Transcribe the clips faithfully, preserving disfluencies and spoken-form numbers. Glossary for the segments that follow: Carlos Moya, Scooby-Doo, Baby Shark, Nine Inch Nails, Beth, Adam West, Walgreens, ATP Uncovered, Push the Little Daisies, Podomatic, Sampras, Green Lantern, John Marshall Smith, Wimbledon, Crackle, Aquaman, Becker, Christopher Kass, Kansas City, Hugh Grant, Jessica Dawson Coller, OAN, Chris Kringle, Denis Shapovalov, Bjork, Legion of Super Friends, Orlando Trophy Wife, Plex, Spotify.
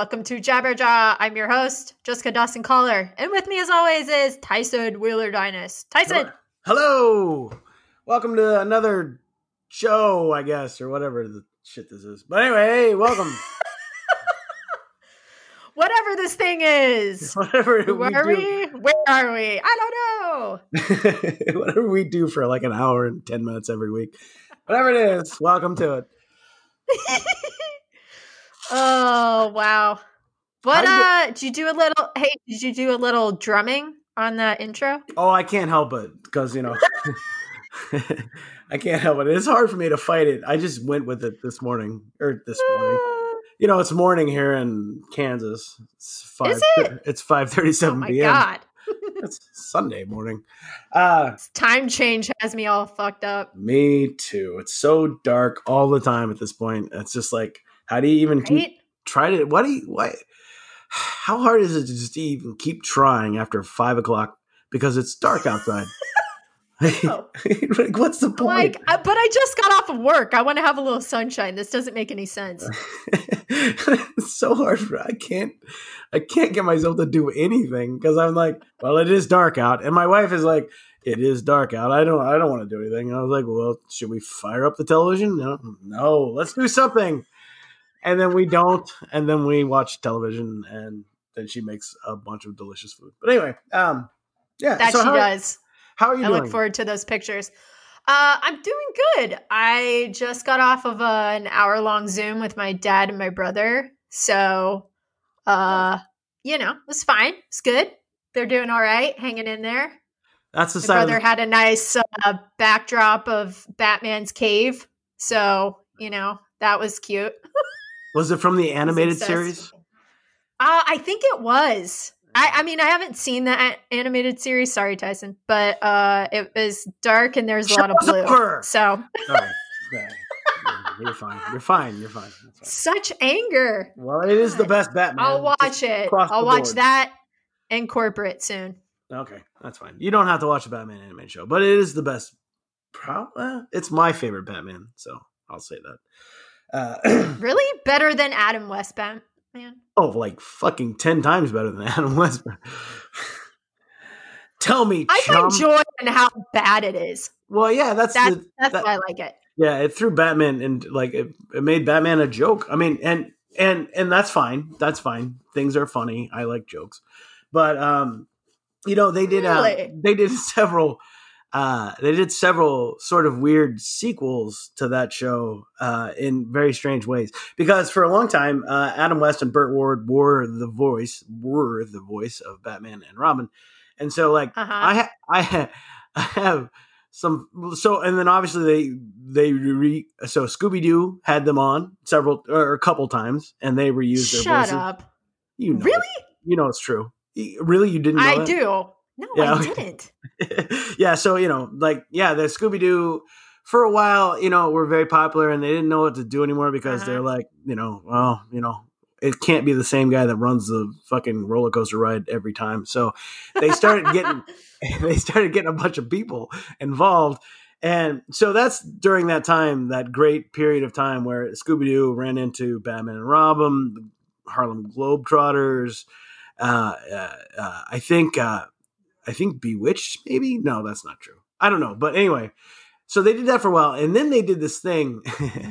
welcome to Jabberjaw. I'm your host, Jessica Dawson Coller, and with me as always is Tyson Wheeler Dynast. Tyson! Hello! Welcome to another show, I guess, or whatever the shit this is. But anyway, hey, welcome. Whatever this thing is. Whatever Who we are do. we? Where are we? I don't know. Whatever we do for like an hour and ten minutes every week. Whatever it is, welcome to it. Oh, wow. What, uh, did you do a little, hey, did you do a little drumming on that intro? Oh, I can't help it, because, you know, I can't help it. It's hard for me to fight it. I just went with it this morning, or this morning. You know, it's morning here in Kansas. It's five, Is it? It's five thirty-seven p.m. Oh, my p m. God. It's Sunday morning. Uh, time change has me all fucked up. Me too. It's so dark all the time at this point. It's just like, how do you even right? keep try to? What do you? Why? How hard is it to just even keep trying after five o'clock because it's dark outside? Oh. Like, what's the point? Like, but I just got off of work. I want to have a little sunshine. This doesn't make any sense. It's so hard. For, I can't. I can't get myself to do anything because I'm like, well, it is dark out, and my wife is like, it is dark out. I don't. I don't want to do anything. And I was like, well, should we fire up the television? No, no. Let's do something. And then we don't, and then we watch television, and then she makes a bunch of delicious food. But anyway, um, yeah. That so she how, does. How are you I doing? I look forward to those pictures. Uh, I'm doing good. I just got off of a, an hour-long Zoom with my dad and my brother. So, uh, you know, it was fine. It's good. They're doing all right, hanging in there. That's the my side. My brother of- had a nice uh, backdrop of Batman's cave. So, you know, that was cute. Was it from the animated series? Uh, I think it was. I, I mean, I haven't seen that animated series. Sorry, Tyson. But uh, it was dark and there's a lot of blue. So. Sorry. You're fine. You're fine. You're fine. Such anger. Well, it is the best Batman. I'll watch it. I'll watch that and corporate soon. Okay. That's fine. You don't have to watch the Batman animated show, but it is the best. Pro- it's my favorite Batman. So I'll say that. Uh, really? Better than Adam West Batman? Oh, like fucking ten times better than Adam West. Tell me, I chum. find joy in how bad it is. Well, yeah, that's that's, the, that's that, why I like it. Yeah, it threw Batman and like it, it made Batman a joke. I mean, and and and that's fine. That's fine. Things are funny. I like jokes, but um, you know, they did really? uh, they did several. Uh, they did several sort of weird sequels to that show uh, in very strange ways because for a long time, uh, Adam West and Burt Ward were the voice were the voice of Batman and Robin, and so like uh-huh. I ha- I, ha- I have some so and then obviously they they re- so Scooby Doo had them on several or a couple times and they reused their Shut voices. Shut up! You know, really? You know it's true. Really, you didn't? Know I that? do. No, yeah, I didn't. Yeah, so, you know, like, yeah, the Scooby-Doo, for a while, you know, were very popular, and they didn't know what to do anymore because uh-huh. they're like, you know, well, you know, it can't be the same guy that runs the fucking roller coaster ride every time. So they started getting they started getting a bunch of people involved. And so that's during that time, that great period of time where Scooby-Doo ran into Batman and Robin, Harlem Globetrotters. Uh, uh, uh, I think... Uh, I think Bewitched, maybe? No, that's not true. I don't know. But anyway, so they did that for a while. And then they did this thing.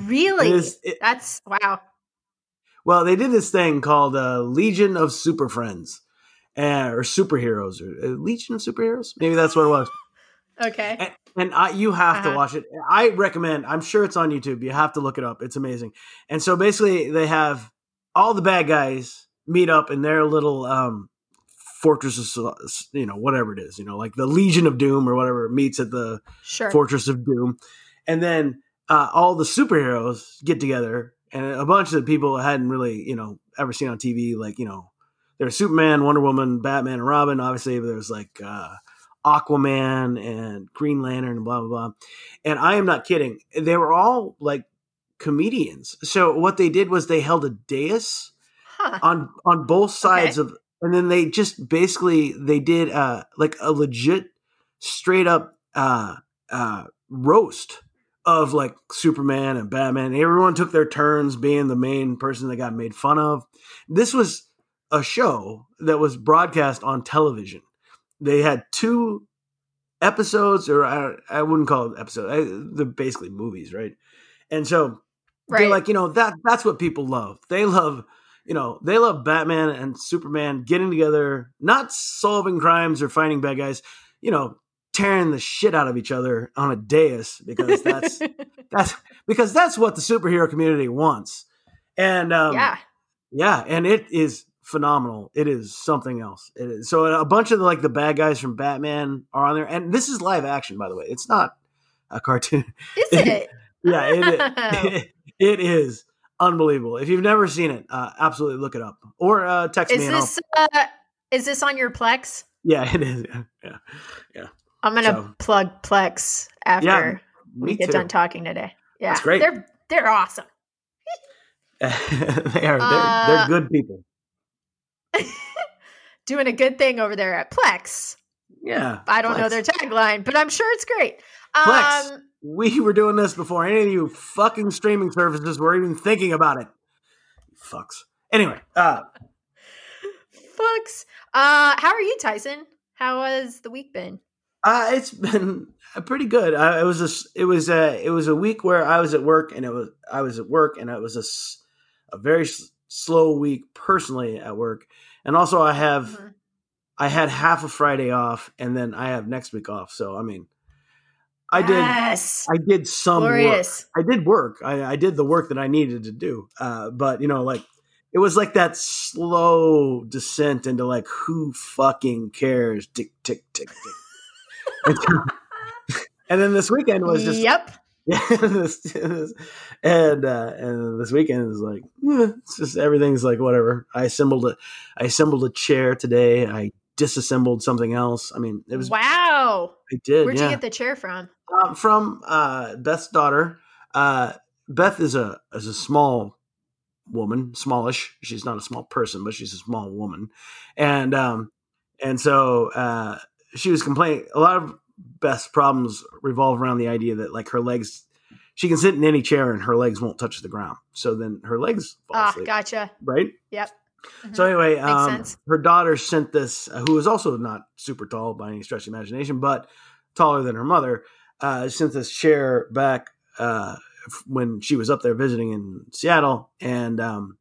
Really? this, it, that's, wow. Well, they did this thing called uh, Legion of Super Friends. Uh, or Superheroes. Or, uh, Legion of Superheroes? Maybe that's what it was. Okay. And, and I, you have uh-huh. to watch it. I recommend. I'm sure it's on YouTube. You have to look it up. It's amazing. And so basically they have all the bad guys meet up in their little... Um, Fortress of, you know, whatever it is, you know, like the Legion of Doom or whatever meets at the sure. Fortress of Doom. And then uh, all the superheroes get together and a bunch of the people I hadn't really, you know, ever seen on T V. Like, you know, there's Superman, Wonder Woman, Batman, and Robin. Obviously, there's like uh, Aquaman and Green Lantern and blah, blah, blah. And I am not kidding. They were all like comedians. So what they did was they held a dais huh. on, on both sides okay. of And then they just basically they did uh, like a legit straight up uh, uh, roast of like Superman and Batman. Everyone took their turns being the main person that got made fun of. This was a show that was broadcast on television. They had two episodes, or I, I wouldn't call it episodes. I, they're basically movies, right? And so right. they're like, you know, that that's what people love. They love, you know, they love Batman and Superman getting together, not solving crimes or finding bad guys, you know, tearing the shit out of each other on a dais, because that's that's because that's what the superhero community wants. And um, yeah, yeah, and it is phenomenal. It is something else. It is. So a bunch of the, like the bad guys from Batman are on there, and this is live action, by the way. It's not a cartoon, is it? it yeah, it, it, it is unbelievable. If you've never seen it, uh, absolutely look it up or uh, text is me. This, and uh, is this on your Plex? Yeah, it is. Yeah, yeah. yeah. I'm gonna so. plug Plex after yeah, we get too. done talking today. Yeah, that's great. They're they're awesome. they are. Uh, they're, they're good people. Doing a good thing over there at Plex. Yeah, I don't Plex. know their tagline, but I'm sure it's great. Plex, um, we were doing this before any of you fucking streaming services were even thinking about it. Fucks. Anyway, uh, fucks. Uh, how are you, Tyson? How has the week been? Uh, it's been pretty good. I, it was a, it was a, it was a week where I was at work, and it was I was at work, and it was a, a very s- slow week personally at work, and also I have, mm-hmm. I had half a Friday off, and then I have next week off. So I mean, I yes. did, I did some Glorious. work. I did work. I, I did the work that I needed to do. Uh, but you know, like it was like that slow descent into like who fucking cares? Tick tick tick tick. And then this weekend was just yep. Yeah, this, this, and uh, and this weekend is like eh, it's just everything's like whatever. I assembled a I assembled a chair today. I disassembled something else. I mean, it was wow. I did. Where'd yeah. you get the chair from? Um, from uh, Beth's daughter. Uh, Beth is a is a small woman, smallish. She's not a small person, but she's a small woman, and um, and so. Uh, She was complaining. A lot of Beth's problems revolve around the idea that, like, her legs, she can sit in any chair and her legs won't touch the ground. So then her legs fall oh, asleep. Gotcha. Right? Yep. Mm-hmm. So anyway, um, her daughter sent this, uh, who is also not super tall by any stretch of imagination, but taller than her mother, uh, sent this chair back uh, when she was up there visiting in Seattle. And, um,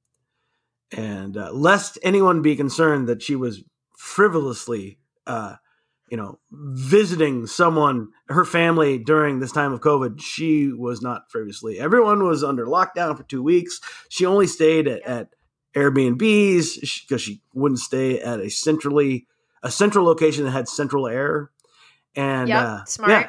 and uh, lest anyone be concerned that she was frivolously uh, – you know, visiting someone, her family during this time of COVID, she was not previously. Everyone was under lockdown for two weeks. She only stayed at, at Airbnbs because she, she wouldn't stay at a centrally, a central location that had central air. And yep, uh, smart.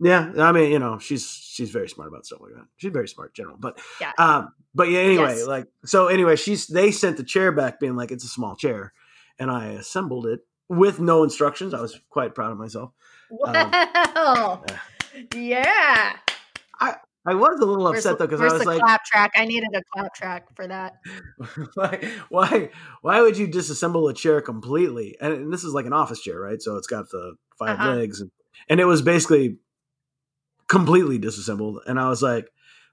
yeah, yeah. I mean, you know, she's, she's very smart about stuff like that. She's very smart in general, but, yeah. um, but yeah, anyway, yes. like, so anyway, she's, they sent the chair back being like, it's a small chair, and I assembled it. With no instructions. I was quite proud of myself. Well, um, yeah. yeah. I, I was a little where's, upset though, because I was the like, clap track. I needed a clap track for that. why, why, why would you disassemble a chair completely? And, and this is like an office chair, right? So it's got the five uh-huh. legs, and, and it was basically completely disassembled. And I was like,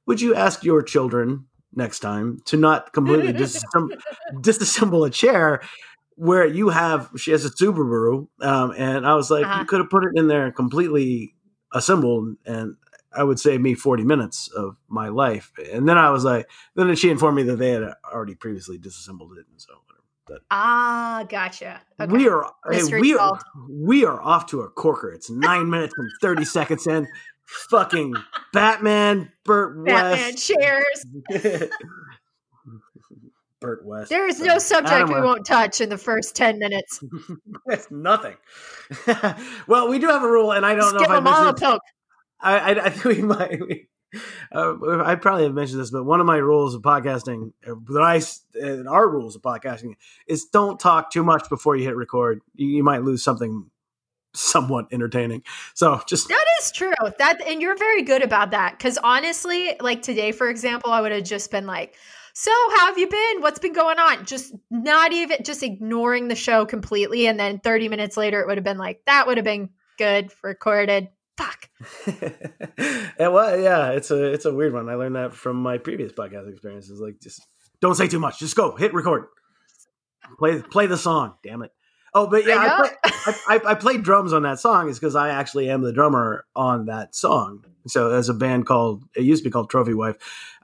would you ask your children next time to not completely disassemble, disassemble a chair? Where you have, she has a Subaru, um, and I was like, uh-huh. you could have put it in there completely assembled, and I would save me forty minutes of my life. And then I was like, then she informed me that they had already previously disassembled it, and so whatever. But ah, gotcha. Okay. We are, hey, we are, we are off to a corker. It's nine minutes and thirty seconds in. Fucking Batman, Burt West. Batman, cheers. Burt West. There is no subject Adam we West. won't touch in the first ten minutes. That's nothing. Well, we do have a rule, and I don't Just know give if them I mentioned all a poke. I, I, I think we might. We, uh, I probably have mentioned this, but one of my rules of podcasting, that I, and our rules of podcasting, is don't talk too much before you hit record. You, you might lose something somewhat entertaining. So just that is true. That and you're very good about that, because honestly, like today, for example, I would have just been like, so how have you been? What's been going on? Just not even, just ignoring the show completely. And then thirty minutes later, it would have been like, that would have been good, recorded. Fuck. It was, yeah, it's a it's a weird one. I learned that from my previous podcast experiences. Like, just don't say too much. Just go hit record. Play play the song. Damn it. Oh, but yeah, I, I, play, I, I, I played drums on that song is because I actually am the drummer on that song. So as a band called, it used to be called Trophy Wife.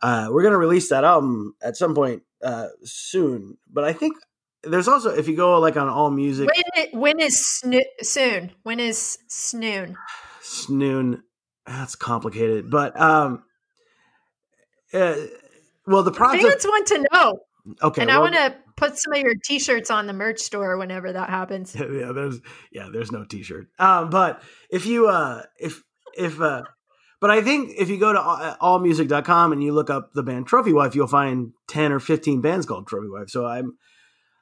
Uh, we're going to release that album at some point uh, soon. But I think there's also, if you go like on All Music. When, when is sno- soon? When is Snoon? Snoon. That's complicated. But, um, uh, well, the project. Fans want to know. Okay. And well, I want to put some of your t-shirts on the merch store whenever that happens. Yeah, there's yeah, there's no t-shirt. Um, but if you uh, if if uh, but I think if you go to all music dot com and you look up the band Trophy Wife, you'll find ten or fifteen bands called Trophy Wife. So I'm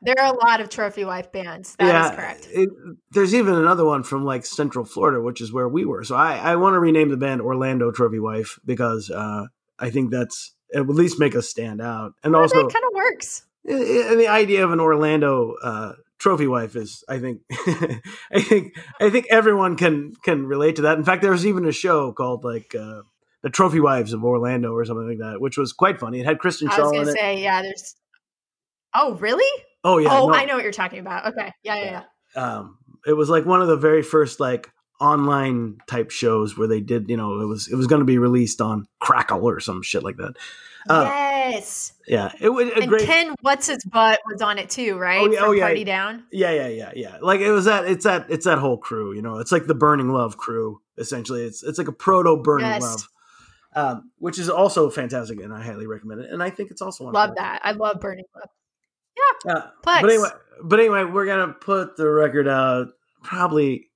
there are a lot of Trophy Wife bands. That yeah, is correct. It, there's even another one from like Central Florida, which is where we were. So I I want to rename the band Orlando Trophy Wife because uh, I think that's at least make us stand out. And well, also that kind of works. And the idea of an Orlando uh, trophy wife is, I think, I think, I think everyone can can relate to that. In fact, there was even a show called like uh, the Trophy Wives of Orlando or something like that, which was quite funny. It had Kristen Shaw in it. I was going to say, yeah. There's. Oh, really? Oh, yeah. Oh, no. I know what you're talking about. Okay, yeah, yeah, yeah. Um, it was like one of the very first like online type shows where they did, you know, it was it was going to be released on Crackle or some shit like that. Uh, yes. Yeah. It was a and great. Ken What's His Butt was on it too, right? Oh yeah. From oh, yeah. Party Down. Yeah, yeah, yeah, yeah. Like it was that. It's that. It's that whole crew. You know, it's like the Burning Love crew. Essentially, it's it's like a proto Burning yes. Love, um, which is also fantastic, and I highly recommend it. And I think it's also one love of that. I love Burning Love. Yeah. Uh, Plex. But anyway, but anyway, we're gonna put the record out. Probably,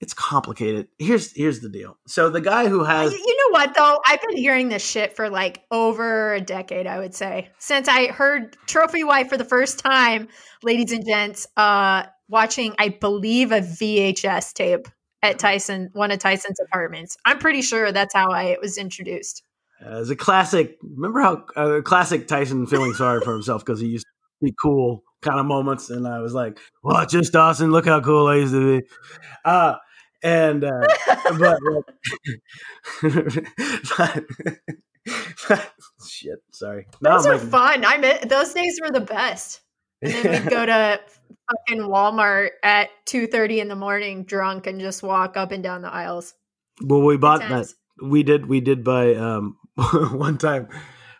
it's complicated. Here's here's the deal. So the guy who has. You know what, though? I've been hearing this shit for like over a decade, I would say. Since I heard Trophy Wife for the first time, ladies and gents, uh, watching, I believe, a V H S tape at Tyson, one of Tyson's apartments. I'm pretty sure that's how I was introduced. As a classic, remember how uh, classic Tyson feeling sorry for himself because he used to be cool kind of moments. And I was like, watch this, Dawson. Look how cool I used to be. Uh, And, uh, but, but, but, shit, sorry. Those are fun. I mean, those days were the best. And then we'd go to fucking Walmart at two thirty in the morning drunk and just walk up and down the aisles. Well, we bought that. We did, we did buy, um, one time,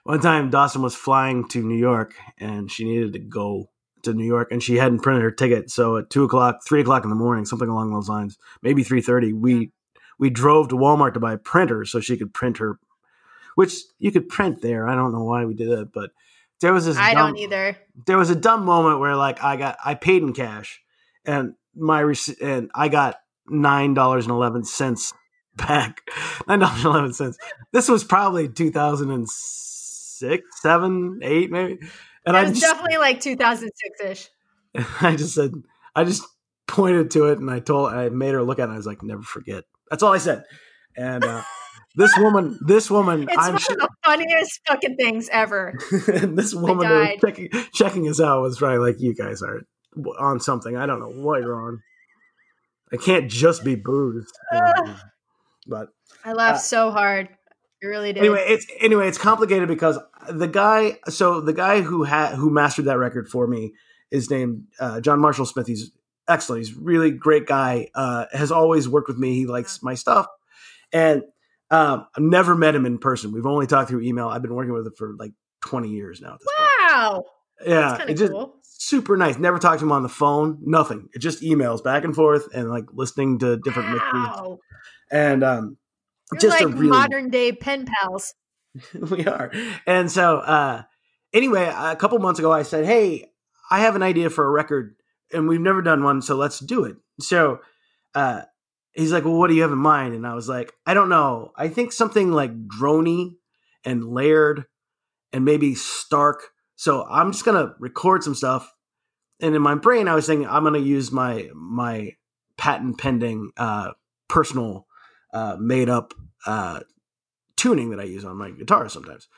one time Dawson was flying to New York and she needed to go to New York and she hadn't printed her ticket. So at two o'clock, three o'clock in the morning, something along those lines, maybe three thirty, we, yeah. we drove to Walmart to buy a printer so she could print her, which you could print there. I don't know why we did that, but there was this, I dumb, don't either. There was a dumb moment where like I got, I paid in cash and my, rec- and I got nine dollars and eleven cents back. nine dollars and eleven cents. This was probably two thousand six, seven, eight, maybe. And it was I just, definitely like two thousand six-ish. I just said, I just pointed to it and I told, I made her look at it and I was like, never forget. That's all I said. And uh, this woman, this woman. It's I'm one sure, of the funniest fucking things ever. And this woman who was checking, checking us out was probably like, you guys are on something. I don't know what you're on. I can't just be boozed. Uh, but I laughed uh, so hard. It really did. Anyway, it's anyway, it's complicated because the guy. So the guy who had who mastered that record for me is named uh, John Marshall Smith. He's excellent. He's a really great guy. Uh, has always worked with me. He likes my stuff, and um, I've never met him in person. We've only talked through email. I've been working with him for like twenty years now. Wow. Point. Yeah, that's it's just cool. Super nice. Never talked to him on the phone. Nothing. It just emails back and forth and like listening to different wow. mixes. And um. You're just like a really, modern day pen pals. We are. And so uh, anyway, a couple months ago, I said, hey, I have an idea for a record and we've never done one. So let's do it. So uh, he's like, well, what do you have in mind? And I was like, I don't know. I think something like droney and layered and maybe stark. So I'm just going to record some stuff. And in my brain, I was thinking I'm going to use my my patent pending uh, personal Uh, made up uh, tuning that I use on my guitar sometimes.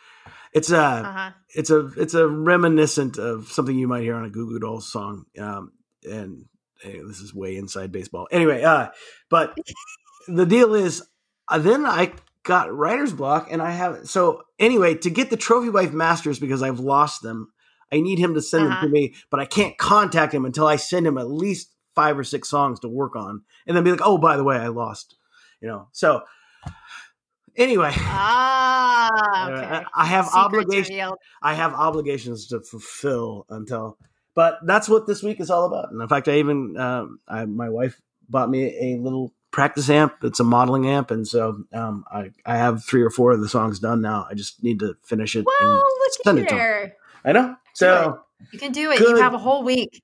It's a uh-huh. it's a it's a reminiscent of something you might hear on a Goo Goo Dolls song. Um, and hey, this is way inside baseball. Anyway, uh, but the deal is then I got writer's block, and I haven't. So anyway, to get the Trophy Wife masters, because I've lost them, I need him to send uh-huh. them to me, but I can't contact him until I send him at least five or six songs to work on, and then be like, oh, by the way, I lost, you know. So anyway, ah, okay. I, I have obligations. I have obligations to fulfill until, but that's what this week is all about. And in fact, I even, um, I, my wife bought me a little practice amp. It's a modeling amp. And so, um, I, I have three or four of the songs done now. I just need to finish it. Well, look send at it here. I know. So you can do it. Good. You have a whole week.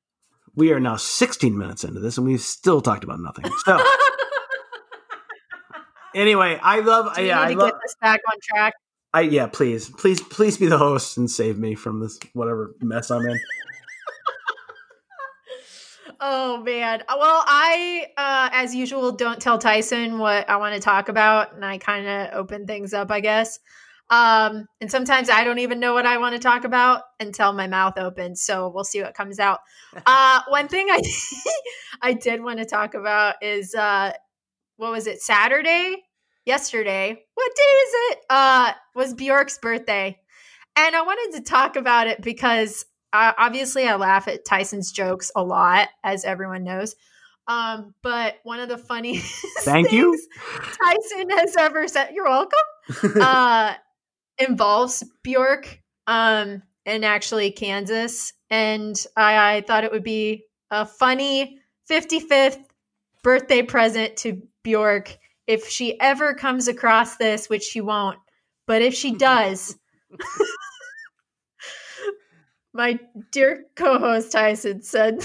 We are now sixteen minutes into this, and we've still talked about nothing. So anyway, I love. Do you yeah, need I to love, get this back on track. I yeah, please, please, please be the host and save me from this whatever mess I'm in. Oh man! Well, I uh, as usual don't tell Tyson what I want to talk about, and I kind of open things up, I guess. Um, and sometimes I don't even know what I want to talk about until my mouth opens. So we'll see what comes out. Uh, one thing I, I did want to talk about is, uh, what was it? Saturday, yesterday, what day is it? Uh, was Bjork's birthday. And I wanted to talk about it because uh, obviously I laugh at Tyson's jokes a lot, as everyone knows. Um, but one of the funniest Thank things you. Tyson has ever said, you're welcome. Uh, involves Bjork um, and actually Kansas. And I, I thought it would be a funny fifty-fifth birthday present to Bjork if she ever comes across this, which she won't. But if she does, my dear co-host Tyson said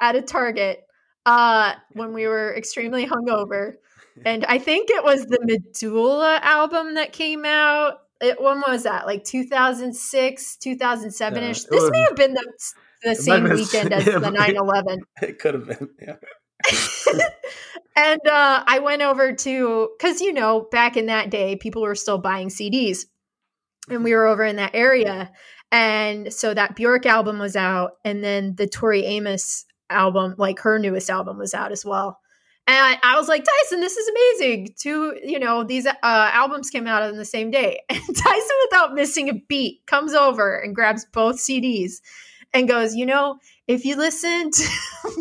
at a Target uh, when we were extremely hungover, and I think it was the Medulla album that came out. It, when was that? Like two thousand six, two thousand seven-ish? Uh, this would, may have been the, the same been, weekend as the nine eleven. It could have been, yeah. And uh, I went over to, because, you know, back in that day, people were still buying C Ds. And we were over in that area. And so that Bjork album was out. And then the Tori Amos album, like her newest album, was out as well. And I was like, Tyson, this is amazing. Two, you know, these uh, albums came out on the same day. And Tyson, without missing a beat, comes over and grabs both C Ds and goes, you know, if you listen to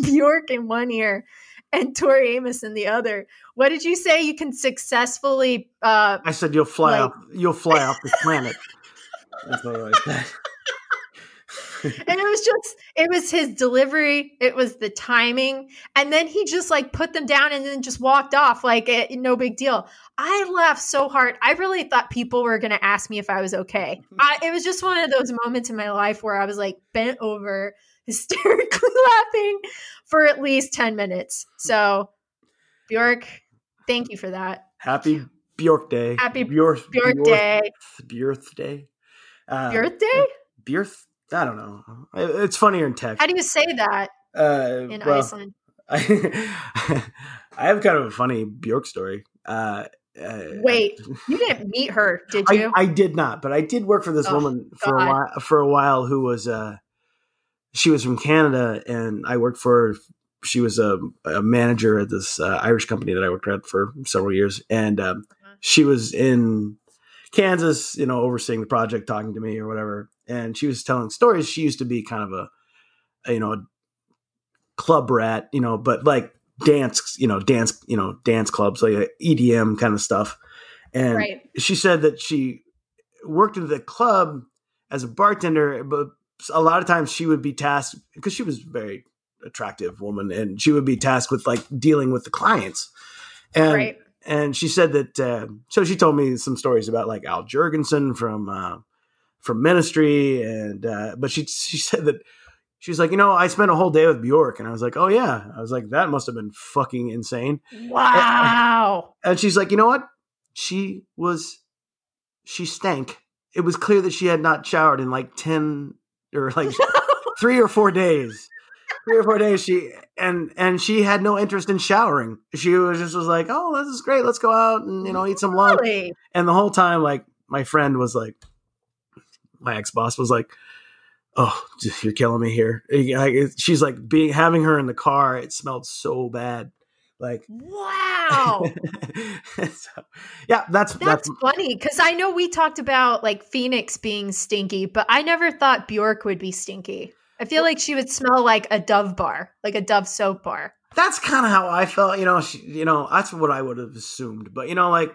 Bjork in one ear and Tori Amos in the other, what did you say? You can successfully. Uh, I said, you'll fly like- off. You'll fly off the planet. That's all right. And it was just, it was his delivery. It was the timing. And then he just like put them down and then just walked off. Like it, no big deal. I laughed so hard. I really thought people were going to ask me if I was okay. I, it was just one of those moments in my life where I was like bent over, hysterically laughing for at least ten minutes. So Bjork, thank you for that. Happy Bjork Day. Happy Bjork, Bjork, Bjork Day. Bjork Day. Uh, Bjork Day? Bjork I don't know. It's funnier in text. How do you say that uh, in well, Iceland? I, I have kind of a funny Bjork story. Uh, uh, Wait, you didn't meet her, did you? I, I did not, but I did work for this oh, woman for God. a while. For a while, who was uh, she was from Canada, and I worked for. She was a, a manager at this uh, Irish company that I worked at for several years, and um, uh-huh. she was in Kansas, you know, overseeing the project, talking to me or whatever. And she was telling stories. She used to be kind of a, a, you know, a club rat, you know, but like dance, you know, dance, you know, dance clubs, like E D M kind of stuff. And right. she said that she worked in the club as a bartender, but a lot of times she would be tasked because she was a very attractive woman, and she would be tasked with like dealing with the clients. And right. and she said that. Uh, so she told me some stories about like Al Jurgensen from. Uh, from Ministry. And, uh, but she, she said that she's like, you know, I spent a whole day with Bjork, and I was like, oh yeah. I was like, that must've been fucking insane. Wow. And, and she's like, you know what? She was, she stank. It was clear that she had not showered in like ten or like three or four days, three or four days. She, and, and she had no interest in showering. She was just was like, oh, this is great. Let's go out and, you know, eat some lunch. Really? And the whole time, like my friend was like, my ex-boss was like, oh, you're killing me here. She's like being having her in the car. It smelled so bad. Like, wow. So, yeah, that's, that's that's funny. Cause I know we talked about like Phoenix being stinky, but I never thought Bjork would be stinky. I feel like she would smell like a Dove bar, like a Dove soap bar. That's kind of how I felt, you know, she, you know, that's what I would have assumed. But, you know, like,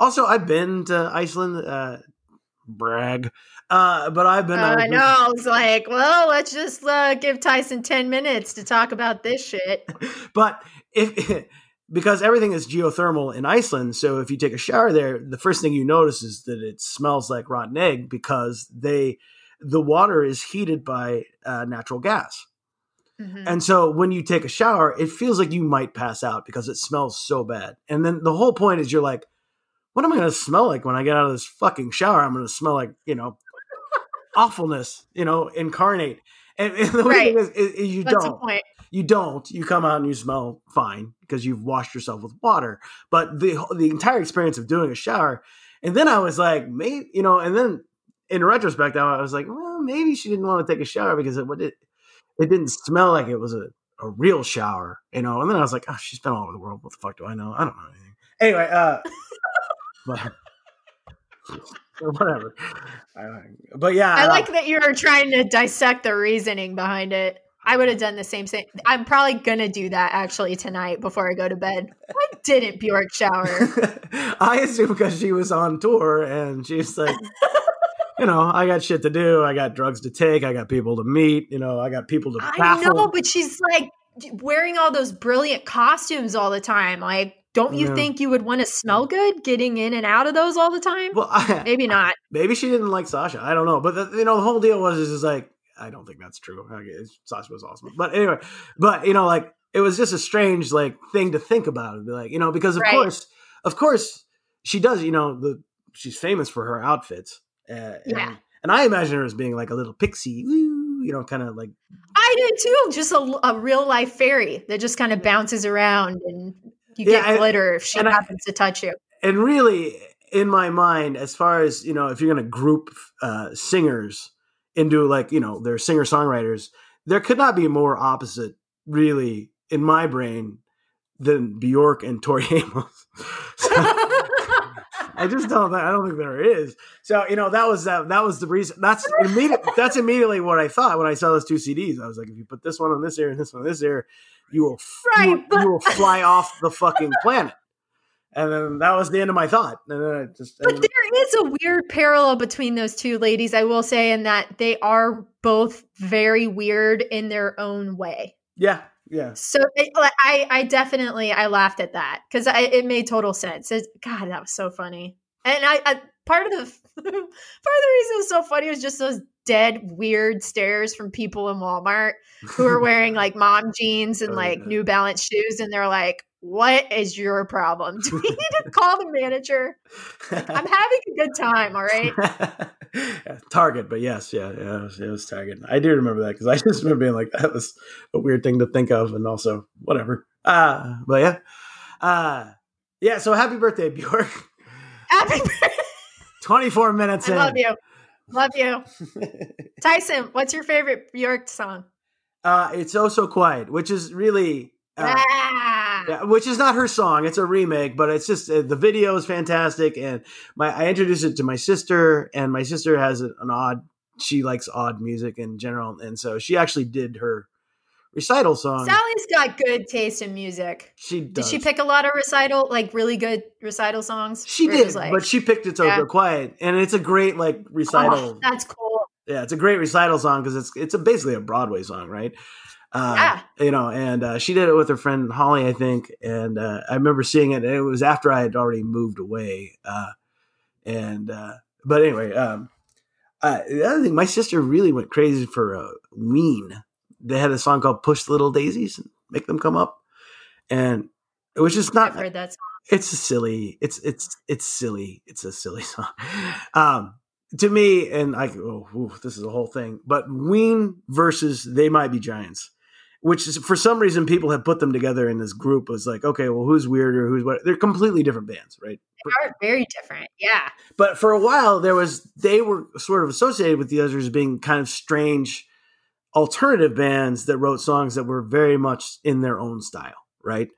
also I've been to Iceland, uh, brag. Uh, but I've been. Uh, I know. I was like, well, let's just uh, give Tyson ten minutes to talk about this shit. But if because everything is geothermal in Iceland, so if you take a shower there, the first thing you notice is that it smells like rotten egg because they the water is heated by uh, natural gas, mm-hmm. and so when you take a shower, it feels like you might pass out because it smells so bad. And then the whole point is you're like, what am I going to smell like when I get out of this fucking shower? I'm going to smell like, you know, awfulness, you know, incarnate. And, and the right. weird thing is, is, is you That's don't. Point. You don't. You come out and you smell fine because you've washed yourself with water. But the the entire experience of doing a shower, and then I was like, maybe, you know, and then in retrospect, I was like, well, maybe she didn't want to take a shower because it it, it didn't smell like it was a, a real shower, you know. And then I was like, oh, she's been all over the world. What the fuck do I know? I don't know anything. Anyway, uh. But whatever. But yeah, I like uh, that you're trying to dissect the reasoning behind it. I would have done the same thing. I'm probably gonna do that actually tonight before I go to bed. Why didn't Bjork shower? I assume because she was on tour and she's like, you know, I got shit to do. I got drugs to take. I got people to meet. You know, I got people to baffle. I know, but she's like wearing all those brilliant costumes all the time, like. Don't you yeah. think you would want to smell good getting in and out of those all the time? Well, I, maybe not. Maybe she didn't like Sasha. I don't know. But, the, you know, the whole deal was just like, I don't think that's true. I guess Sasha was awesome. But anyway, but, you know, like, it was just a strange, like, thing to think about. Like, you know, because, of right. course, of course, she does, you know, the she's famous for her outfits. Uh, and, yeah. And I imagine her as being like a little pixie, woo, you know, kind of like. I did, too. Just a, a real-life fairy that just kind of bounces around and. You yeah, get glitter I, if she happens I, to touch you. And really, in my mind, as far as, you know, if you're going to group uh, singers into, like, you know, their singer-songwriters, there could not be more opposite, really, in my brain, than Bjork and Tori Amos. So, I just don't. I don't think there is. So, you know, that was that. That was the reason. That's immediate. That's immediately what I thought when I saw those two C Ds. I was like, if you put this one on this ear and this one on this ear. You will, right, you, but- you will fly off the fucking planet. And then that was the end of my thought. And then I just, but I there is a weird parallel between those two ladies, I will say, in that they are both very weird in their own way. Yeah, yeah. So it, I, I definitely, I laughed at that because it made total sense. It, God, that was so funny. And I, I part of the part of the reason it was so funny was just those dead weird stares from people in Walmart who are wearing like mom jeans and like New Balance shoes, and they're like, what is your problem? Do we need to call the manager? Like, I'm having a good time, all right? Target, but yes, yeah, yeah, it was, it was Target. I do remember that because I just remember being like, that was a weird thing to think of, and also whatever. Uh, but yeah. Uh, yeah, so happy birthday, Bjork. Happy birthday. twenty-four minutes I in. I love you. Love you. Tyson, what's your favorite Bjork song? Uh, it's Oh So Quiet, which is really, uh, ah! yeah, which is not her song. It's a remake, but it's just, uh, the video is fantastic. And my, I introduced it to my sister, and my sister has an odd, she likes odd music in general. And so she actually did her recital song. Sally's got good taste in music. She does. Did she pick a lot of recital, like really good recital songs? She did, like, but she picked It's yeah. So Quiet, and it's a great like recital. Oh, that's cool. Yeah, it's a great recital song because it's it's a, basically a Broadway song, right? Uh, yeah. You know, and uh, she did it with her friend Holly, I think, and uh, I remember seeing it. And it was after I had already moved away, uh, and uh, but anyway, um, uh, the other thing, my sister really went crazy for uh, Ween. They had a song called "Push the Little Daisies" and make them come up, and it was just not. I've heard that song. It's a silly. It's it's it's silly. It's a silly song, um, to me. And I oh, ooh, this is a whole thing. But Ween versus They Might Be Giants, which is for some reason people have put them together in this group. It was like, okay, well, who's weirder? Who's what? They're completely different bands, right? They are very different. Yeah. But for a while, there was they were sort of associated with the others being kind of strange. Alternative bands that wrote songs that were very much in their own style, right?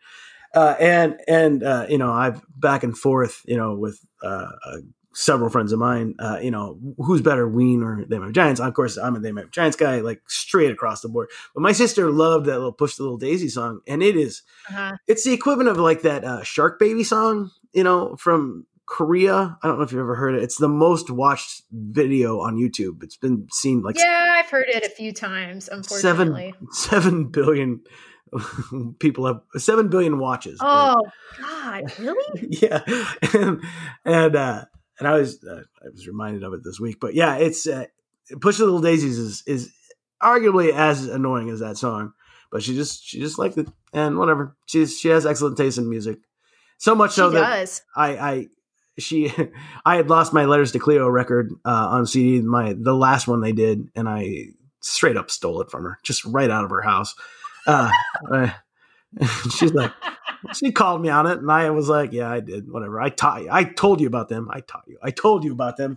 Uh, and, and, uh, you know, I've back and forth, you know, with, uh, uh several friends of mine, uh, you know, who's better, Ween or They Might Be Giants? Of course, I'm a They Might Be Giants guy, like straight across the board. But my sister loved that little Push the Little Daisy song. And it is, uh-huh. it's the equivalent of like that, uh, Shark Baby song, you know, from Korea. I don't know if you've ever heard it. It's the most watched video on YouTube. It's been seen like, yeah, I've heard it a few times. Unfortunately, seven, seven billion people have seven billion watches. Oh right? God, really? Yeah. And, and, uh, And I was uh, I was reminded of it this week, but yeah, it's uh, "Push the Little Daisies" is is arguably as annoying as that song, but she just she just liked it, and whatever. She's she has excellent taste in music, so much so she that does. I I she I had lost my Letters to Cleo record uh, on C D, my the last one they did, and I straight up stole it from her, just right out of her house. Uh, I, she's like. She called me on it, and I was like, "Yeah, I did. Whatever. I taught you. I told you about them. I taught you. I told you about them.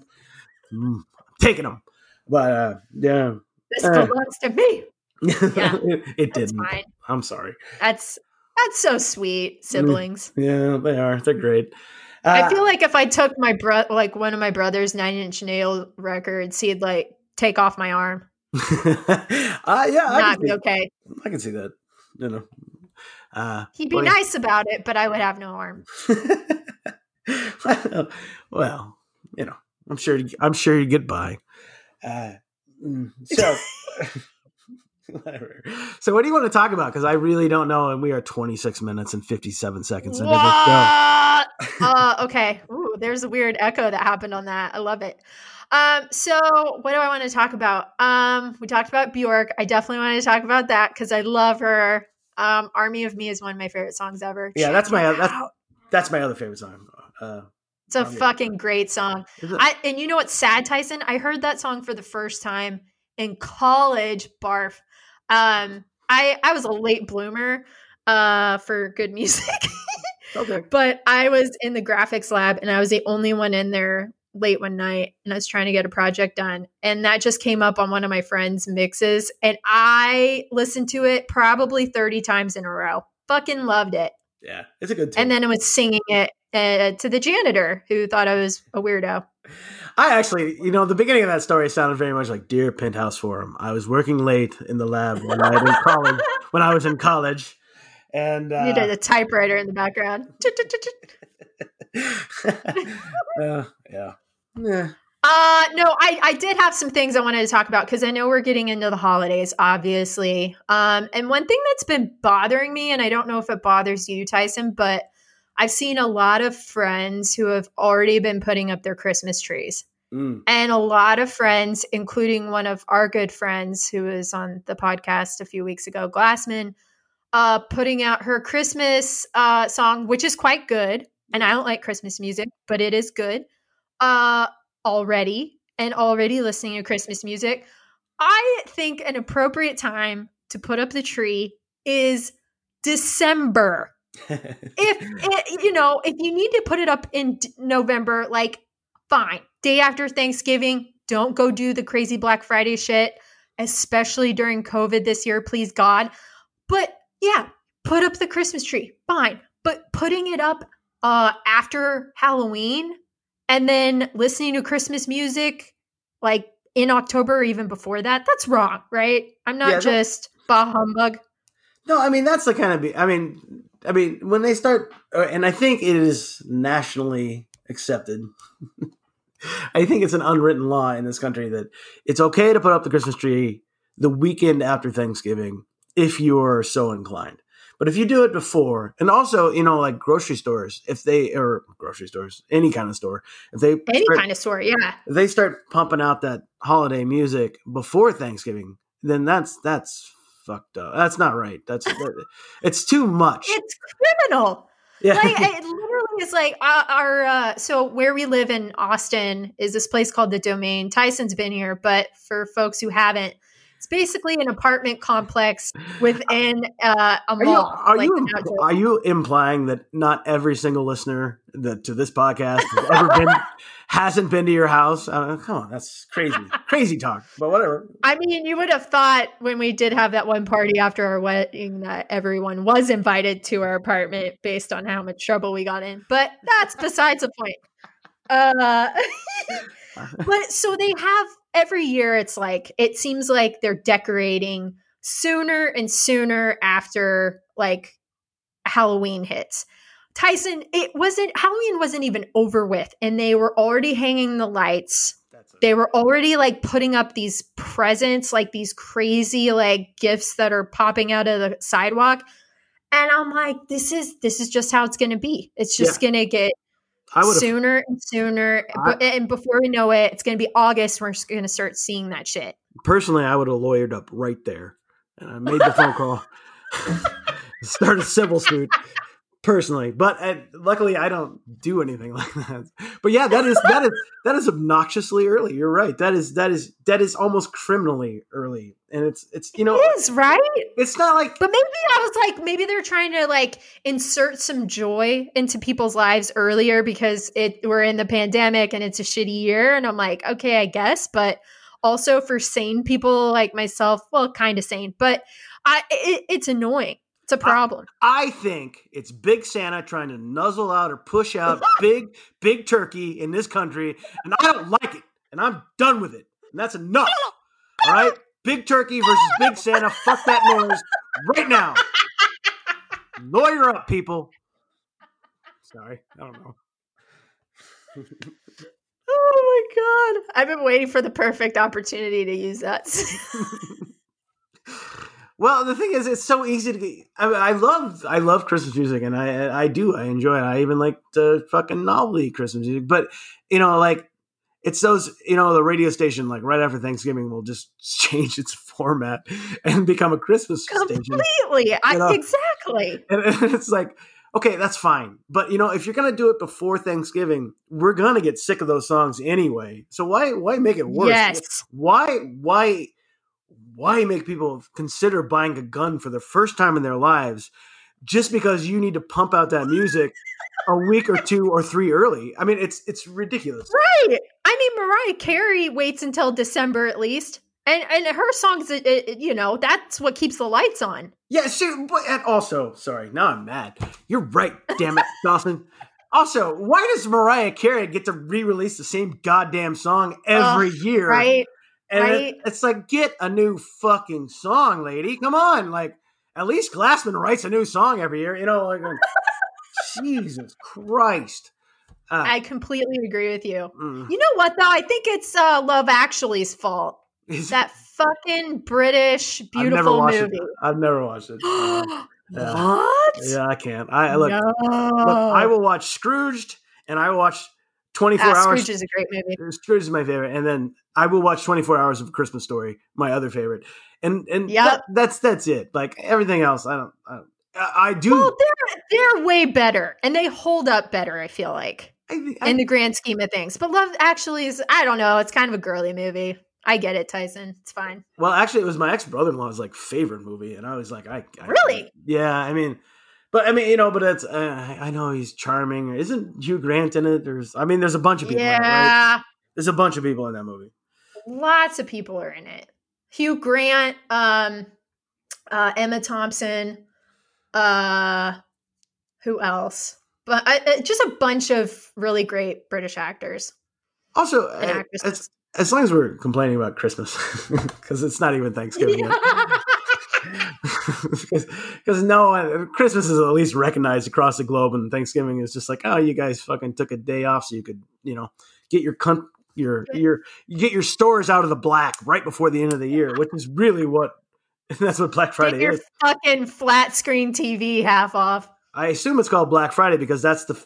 Mm, I'm taking them." But uh, yeah, this uh, belongs to me. Yeah, it, it didn't. Fine. I'm sorry. That's that's so sweet, siblings. Yeah, they are. They're great. Uh, I feel like if I took my bro, like one of my brother's Nine Inch Nail records, he'd like take off my arm. uh, yeah, not be okay. I can see that. You know. Uh, He'd be nice about it, but I would have no arm. Well, you know, I'm sure. I'm sure you get by. Uh, so, whatever. So, what do you want to talk about? Because I really don't know. And we are twenty-six minutes and fifty-seven seconds into this show. uh, okay. Ooh, there's a weird echo that happened on that. I love it. Um, so what do I want to talk about? Um, we talked about Bjork. I definitely want to talk about that because I love her. Um, Army of Me is one of my favorite songs ever. Yeah, Check that's my that's, that's my other favorite song. Uh, it's a Army fucking great song. I, and you know what's sad, Tyson? I heard that song for the first time in college. Barf. Um, I I was a late bloomer uh, for good music, okay. But I was in the graphics lab and I was the only one in there late one night, and I was trying to get a project done, and that just came up on one of my friend's mixes, and I listened to it probably thirty times in a row. Fucking loved it. Yeah, it's a good tune. And then I was singing it uh, to the janitor who thought I was a weirdo. I actually, you know, the beginning of that story sounded very much like Dear Penthouse Forum. I was working late in the lab when I was in college. When I was in college, and uh, you did a typewriter in the background. uh, yeah. Yeah. Uh, no, I, I did have some things I wanted to talk about because I know we're getting into the holidays, obviously. Um, and one thing that's been bothering me, and I don't know if it bothers you, Tyson, but I've seen a lot of friends who have already been putting up their Christmas trees. Mm. And a lot of friends, including one of our good friends who was on the podcast a few weeks ago, Glassman, uh, putting out her Christmas uh, song, which is quite good. And I don't like Christmas music, but it is good. Uh, already and already listening to Christmas music. I think an appropriate time to put up the tree is December. if it, you know, if you need to put it up in D- November, like fine, day after Thanksgiving, don't go do the crazy Black Friday shit, especially during COVID this year, please God. But yeah, put up the Christmas tree, fine. But putting it up uh, after Halloween, and then listening to Christmas music, like in October or even before that, that's wrong, right? I'm not yeah, just bah humbug. No, I mean, that's the kind of, I mean, I mean, when they start, and I think it is nationally accepted. I think it's an unwritten law in this country that it's okay to put up the Christmas tree the weekend after Thanksgiving if you're so inclined. But if you do it before, and also, you know, like grocery stores, if they or grocery stores, any kind of store, if they any start, kind of store, yeah, if they start pumping out that holiday music before Thanksgiving, then that's that's fucked up. That's not right. That's it's too much. It's criminal. Yeah, like, it literally is like our, our uh, so where we live in Austin is this place called The Domain. Tyson's been here, but for folks who haven't. It's basically an apartment complex within uh, a mall. Are you, are, like, you impl- are you implying that not every single listener that to this podcast has ever been hasn't been to your house? Uh, come on, that's crazy, crazy talk. But whatever. I mean, you would have thought when we did have that one party after our wedding that everyone was invited to our apartment based on how much trouble we got in. But that's besides the point. Uh, but so they have every year, it's like, it seems like they're decorating sooner and sooner after like Halloween hits. Tyson, it wasn't, Halloween wasn't even over with, and they were already hanging the lights. That's okay. They were already like putting up these presents, like these crazy, like gifts that are popping out of the sidewalk. And I'm like, this is, this is just how it's going to be. It's just yeah. going to get sooner and sooner, I, and before we know it, it's going to be August. We're going to start seeing that shit. Personally, I would have lawyered up right there, and I made the phone call, start a civil suit. Personally, but I, luckily, I don't do anything like that. But yeah, that is that is that is obnoxiously early. You're right. That is that is that is almost criminally early, and it's it's you know it is right. It's not like, but maybe I was like, maybe they're trying to like insert some joy into people's lives earlier because it we're in the pandemic and it's a shitty year, and I'm like, okay, I guess, but also for sane people like myself, well, kind of sane, but I it, it's annoying. It's a problem. I, I think it's Big Santa trying to nuzzle out or push out big, big turkey in this country, and I don't like it, and I'm done with it, and that's enough. All right? Big turkey versus Big Santa. Fuck that noise right now. Lawyer up, people. Sorry. I don't know. Oh, my God. I've been waiting for the perfect opportunity to use that. Well, the thing is, it's so easy to be, I, I love, I love Christmas music, and I, I do, I enjoy it. I even like the fucking novelty Christmas music, but you know, like it's those, you know, the radio station, like right after Thanksgiving will just change its format and become a Christmas Completely. station. Completely, you know? Exactly. And, and it's like, okay, that's fine. But you know, if you're going to do it before Thanksgiving, we're going to get sick of those songs anyway. So why, why make it worse? Yes. Why, why, Why make people consider buying a gun for the first time in their lives just because you need to pump out that music a week or two or three early? I mean, it's it's ridiculous. Right. I mean, Mariah Carey waits until December at least. And and her songs, it, it, you know, that's what keeps the lights on. Yeah, sure. But, and also, sorry, now I'm mad. You're right, damn it, Dawson. Also, why does Mariah Carey get to re-release the same goddamn song every uh, year? Right. And right? it, it's like, get a new fucking song, lady. Come on. Like, at least Glassman writes a new song every year. You know, like, like Jesus Christ. Uh, I completely agree with you. Mm. You know what, though? I think it's uh, Love Actually's fault. That fucking British, beautiful I've movie. It. I've never watched it. uh, what? Yeah, I can't. I look, no. look, I will watch Scrooged, and I will watch twenty-four uh, Hours. Scrooge is a great movie. Scrooge is my favorite. And then I will watch twenty-four Hours of a Christmas Story, my other favorite, and and yep. that, that's that's it. Like everything else, I don't. I, don't, I do. Well, they're they're way better, and they hold up better. I feel like I, I, in the grand scheme of things. But Love Actually is, I don't know. It's kind of a girly movie. I get it, Tyson. It's fine. Well, actually, it was my ex brother-in-law's like favorite movie, and I was like, I, I really, I, yeah. I mean, but I mean, you know, but it's uh, I know he's charming. Isn't Hugh Grant in it? There's, I mean, there's a bunch of people. Yeah, in it, right? There's a bunch of people in that movie. Lots of people are in it. Hugh Grant, um, uh, Emma Thompson, uh, who else? But I, just a bunch of really great British actors. Also, I, as, as long as we're complaining about Christmas, because it's not even Thanksgiving yet. Because no one, Christmas is at least recognized across the globe, and Thanksgiving is just like, oh, you guys fucking took a day off so you could, you know, get your con- Your your you get your stores out of the black right before the end of the year, which is really what that's what Black Friday get your is. Your fucking flat screen T V half off. I assume it's called Black Friday because that's the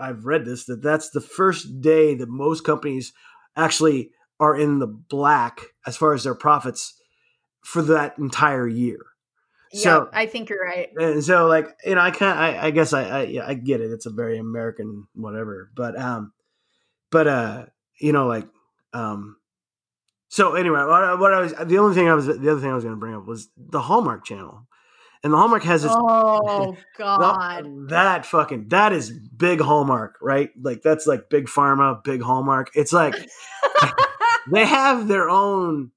I've read this that that's the first day that most companies actually are in the black as far as their profits for that entire year. Yeah, so I think you're right. And so, like, you know, I kind I, I guess I I, yeah, I get it. It's a very American whatever, but um, but uh. You know, like, um, So anyway, what I was the only thing I was the other thing I was going to bring up was the Hallmark Channel, and the Hallmark has this. Oh God, that, that fucking that is big Hallmark, right? Like that's like big pharma, big Hallmark. It's like they have their own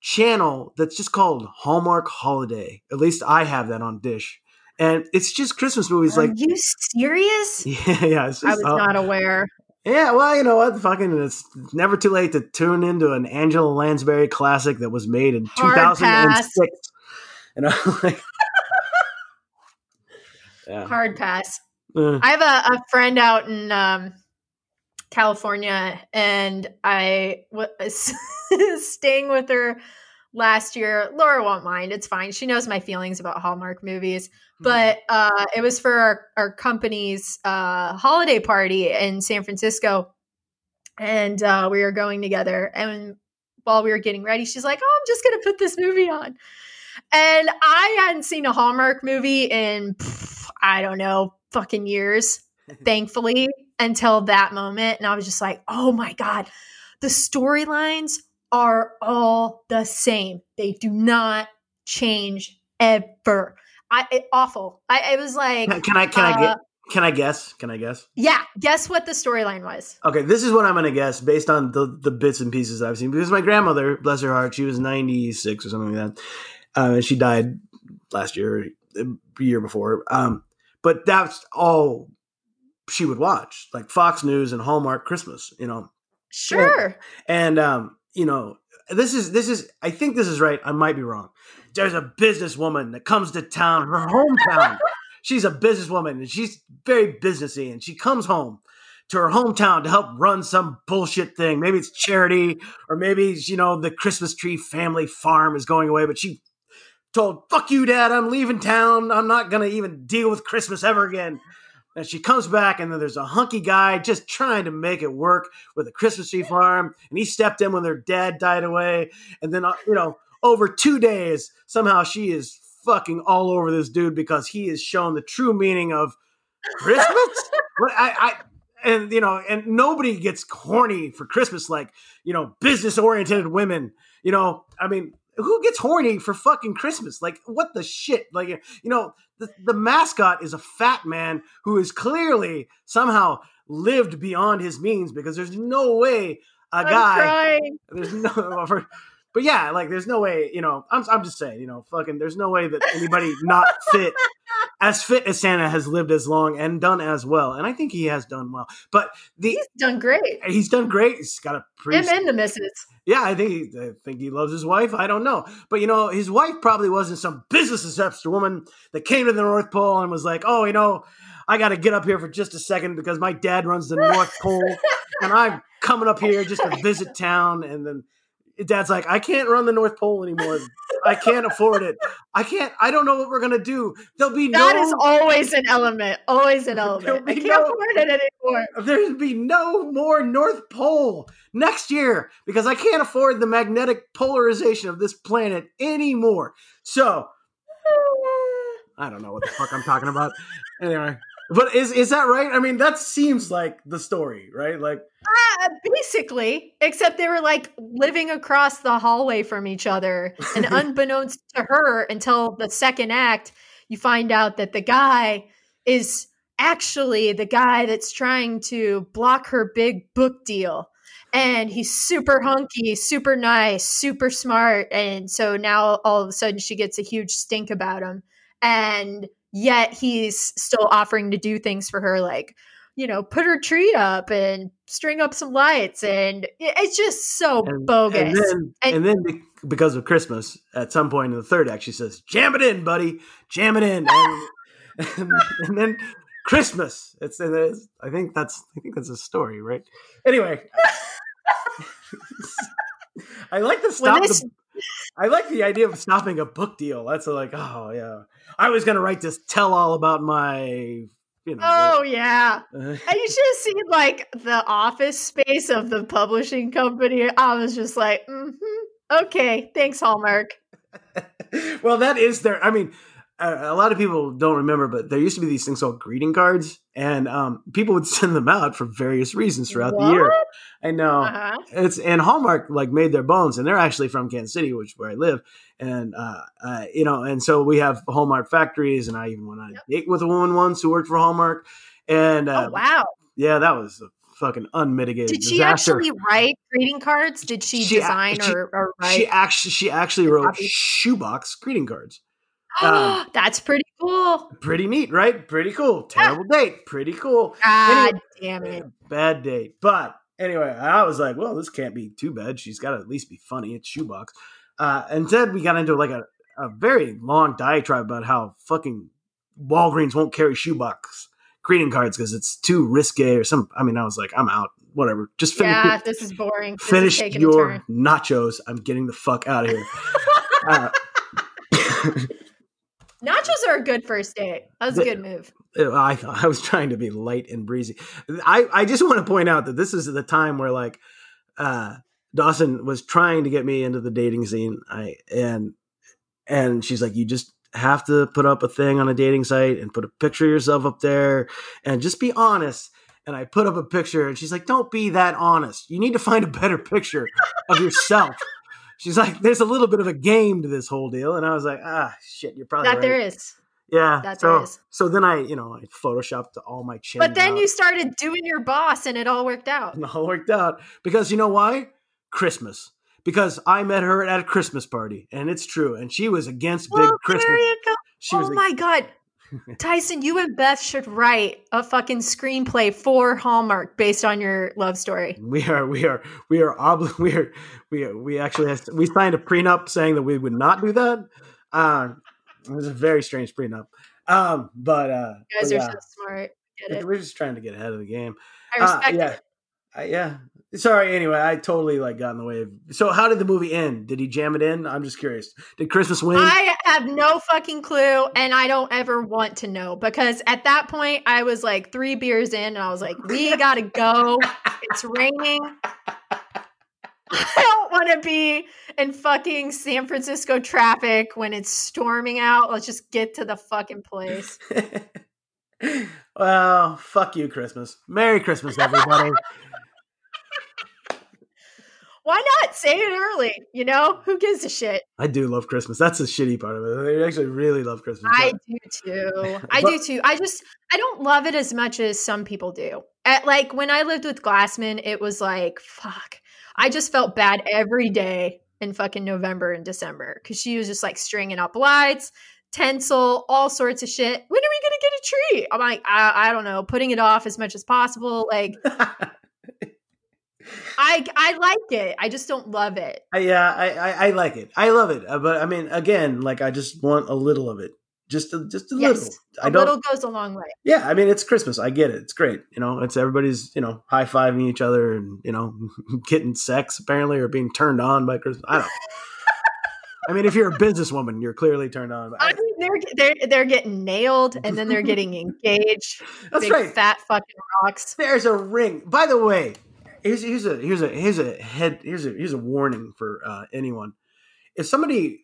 channel that's just called Hallmark Holiday. At least I have that on Dish, and it's just Christmas movies. Are like, you serious? Yeah, yeah. It's just, I was uh, not aware. Yeah, well, you know what? Fucking, it's never too late to tune into an Angela Lansbury classic that was made in Hard two thousand six. Pass. And I'm like, yeah. Hard pass. Uh, I have a, a friend out in um, California, and I was staying with her last year. Laura won't mind; it's fine. She knows my feelings about Hallmark movies. But uh, it was for our, our company's uh, holiday party in San Francisco. And uh, we were going together. And while we were getting ready, she's like, oh, I'm just going to put this movie on. And I hadn't seen a Hallmark movie in, pff, I don't know, fucking years, thankfully, until that moment. And I was just like, oh, my God, the storylines are all the same. They do not change ever. I, it, awful. I it was like, can I, can uh, I get, can I guess? Can I guess? Yeah. Guess what the storyline was. Okay. This is what I'm going to guess based on the, the bits and pieces I've seen, because my grandmother, bless her heart, she was ninety-six or something like that. Um, and she died last year, the year before. Um, but that's all she would watch, like Fox News and Hallmark Christmas, you know? Sure. And, and um, you know, This is, this is, I think this is right. I might be wrong. There's a businesswoman that comes to town, her hometown. She's a businesswoman and she's very businessy, and she comes home to her hometown to help run some bullshit thing. Maybe it's charity, or maybe, you know, the Christmas tree family farm is going away, but she told, fuck you, Dad, I'm leaving town. I'm not going to even deal with Christmas ever again. And she comes back, and then there's a hunky guy just trying to make it work with a Christmas tree farm. And he stepped in when their dad died away. And then, you know, over two days, somehow she is fucking all over this dude because he is shown the true meaning of Christmas. I, I, and, you know, and nobody gets horny for Christmas like, you know, business-oriented women. You know, I mean, who gets horny for fucking Christmas? Like, what the shit? Like, you know, the, the mascot is a fat man who is clearly somehow lived beyond his means, because there's no way a I'm guy, crying. there's no, for, but yeah, like there's no way, you know, I'm I'm just saying, you know, fucking, there's no way that anybody not fit as fit as Santa has lived as long and done as well. And I think he has done well, but the, he's done great. He's done great. He's got a pretty him and the missus. Yeah, I think he, I think he loves his wife. I don't know. But, you know, his wife probably wasn't some business exceptional woman that came to the North Pole and was like, oh, you know, I got to get up here for just a second because my dad runs the North Pole and I'm coming up here just to visit town. And then Dad's like, I can't run the North Pole anymore. I can't afford it. I can't. I don't know what we're going to do. There'll be no. That is always an element. Always an element. I can't no, afford it anymore. There'll be no more North Pole next year because I can't afford the magnetic polarization of this planet anymore. So I don't know what the fuck I'm talking about. Anyway. But is is that right? I mean, that seems like the story, right? Like, uh, basically, except they were like living across the hallway from each other, and unbeknownst to her, until the second act, you find out that the guy is actually the guy that's trying to block her big book deal. And he's super hunky, super nice, super smart. And so now all of a sudden she gets a huge stink about him. And yet he's still offering to do things for her, like, you know, put her tree up and string up some lights. And it's just so and, bogus. And then, and, and then because of Christmas, at some point in the third act, she says, jam it in, buddy, jam it in. And, and, and then Christmas. It's, it's I think that's I think that's a story, right? Anyway. I like to stop the stop. I like the idea of stopping a book deal. That's like, oh, yeah. I was going to write this tell all about my, you know. Oh, yeah. And you should have seen, like, the office space of the publishing company. I was just like, mm-hmm, okay, thanks, Hallmark. Well, that is their, I mean, a, a lot of people don't remember, but there used to be these things called greeting cards. And um, people would send them out for various reasons throughout what? the year. I know. Uh-huh. It's and Hallmark like made their bones, and they're actually from Kansas City, which is where I live. And uh, uh, you know, and so we have Hallmark factories, and I even went on a date with a woman once who worked for Hallmark. And uh, oh wow, yeah, that was a fucking unmitigated disaster. Did she disaster. actually write greeting cards? Did she, she design a- she, or, or write? She actually she actually wrote copy? Shoebox greeting cards. Um, that's pretty cool. Pretty neat, right? Pretty cool. Terrible ah. date. Pretty cool. God anyway, damn it. Bad date. But anyway, I was like, well, this can't be too bad. She's got to at least be funny. It's Shoebox. Uh, instead, we got into like a, a very long diatribe about how fucking Walgreens won't carry Shoebox greeting cards because it's too risque or something. I mean, I was like, I'm out. Whatever. Just finish. Yeah, this is boring. Finish is your nachos. I'm getting the fuck out of here. uh, Nachos are a good first date. That was a good move. I I was trying to be light and breezy. I, I just want to point out that this is the time where like uh, Dawson was trying to get me into the dating scene. I and and she's like, you just have to put up a thing on a dating site and put a picture of yourself up there and just be honest. And I put up a picture and she's like, don't be that honest. You need to find a better picture of yourself. She's like, there's a little bit of a game to this whole deal. And I was like, ah, shit, you're probably that right. That there is. Yeah. That so, there is. So then I, you know, I photoshopped all my chin. But then out. You started doing your boss and it all worked out. It all worked out. Because you know why? Christmas. Because I met her at a Christmas party. And it's true. And she was against well, big Christmas. She was oh, my ag- God. Tyson, you and Beth should write a fucking screenplay for Hallmark based on your love story. We are, we are, we are, obli- we are, we are, we actually have, we signed a prenup saying that we would not do that. Uh, it was a very strange prenup. Um, but, uh, you guys but, are uh, so smart. Get it. We're just trying to get ahead of the game. I respect uh, yeah. it. Uh, yeah. Sorry. Anyway, I totally like got in the way of, so how did the movie end? Did he jam it in? I'm just curious. Did Christmas win? I have no fucking clue. And I don't ever want to know because at that point I was like three beers in and I was like, we got to go. It's raining. I don't want to be in fucking San Francisco traffic when it's storming out. Let's just get to the fucking place. Well, fuck you, Christmas. Merry Christmas, everybody. Why not say it early? You know, who gives a shit? I do love Christmas. That's the shitty part of it. I actually really love Christmas. I do too. I do too. I just, I don't love it as much as some people do. At like when I lived with Glassman, it was like, fuck, I just felt bad every day in fucking November and December. Cause she was just like stringing up lights, tinsel, all sorts of shit. When are we going to get a tree? I'm like, I, I don't know. Putting it off as much as possible. Like, I I like it. I just don't love it. I, yeah, I, I I like it. I love it. Uh, but I mean, again, like I just want a little of it. Just a, just a yes, little. I a don't, little goes a long way. Yeah, I mean, it's Christmas. I get it. It's great. You know, it's everybody's, you know, high-fiving each other and, you know, getting sex apparently or being turned on by Christmas. I don't know. I mean, if you're a businesswoman, you're clearly turned on. By- I mean, they're, they're they're getting nailed, and then they're getting engaged. That's big, right. Fat fucking rocks. There's a ring. By the way, here's here's a here's a here's a head here's a here's a warning for uh, anyone. If somebody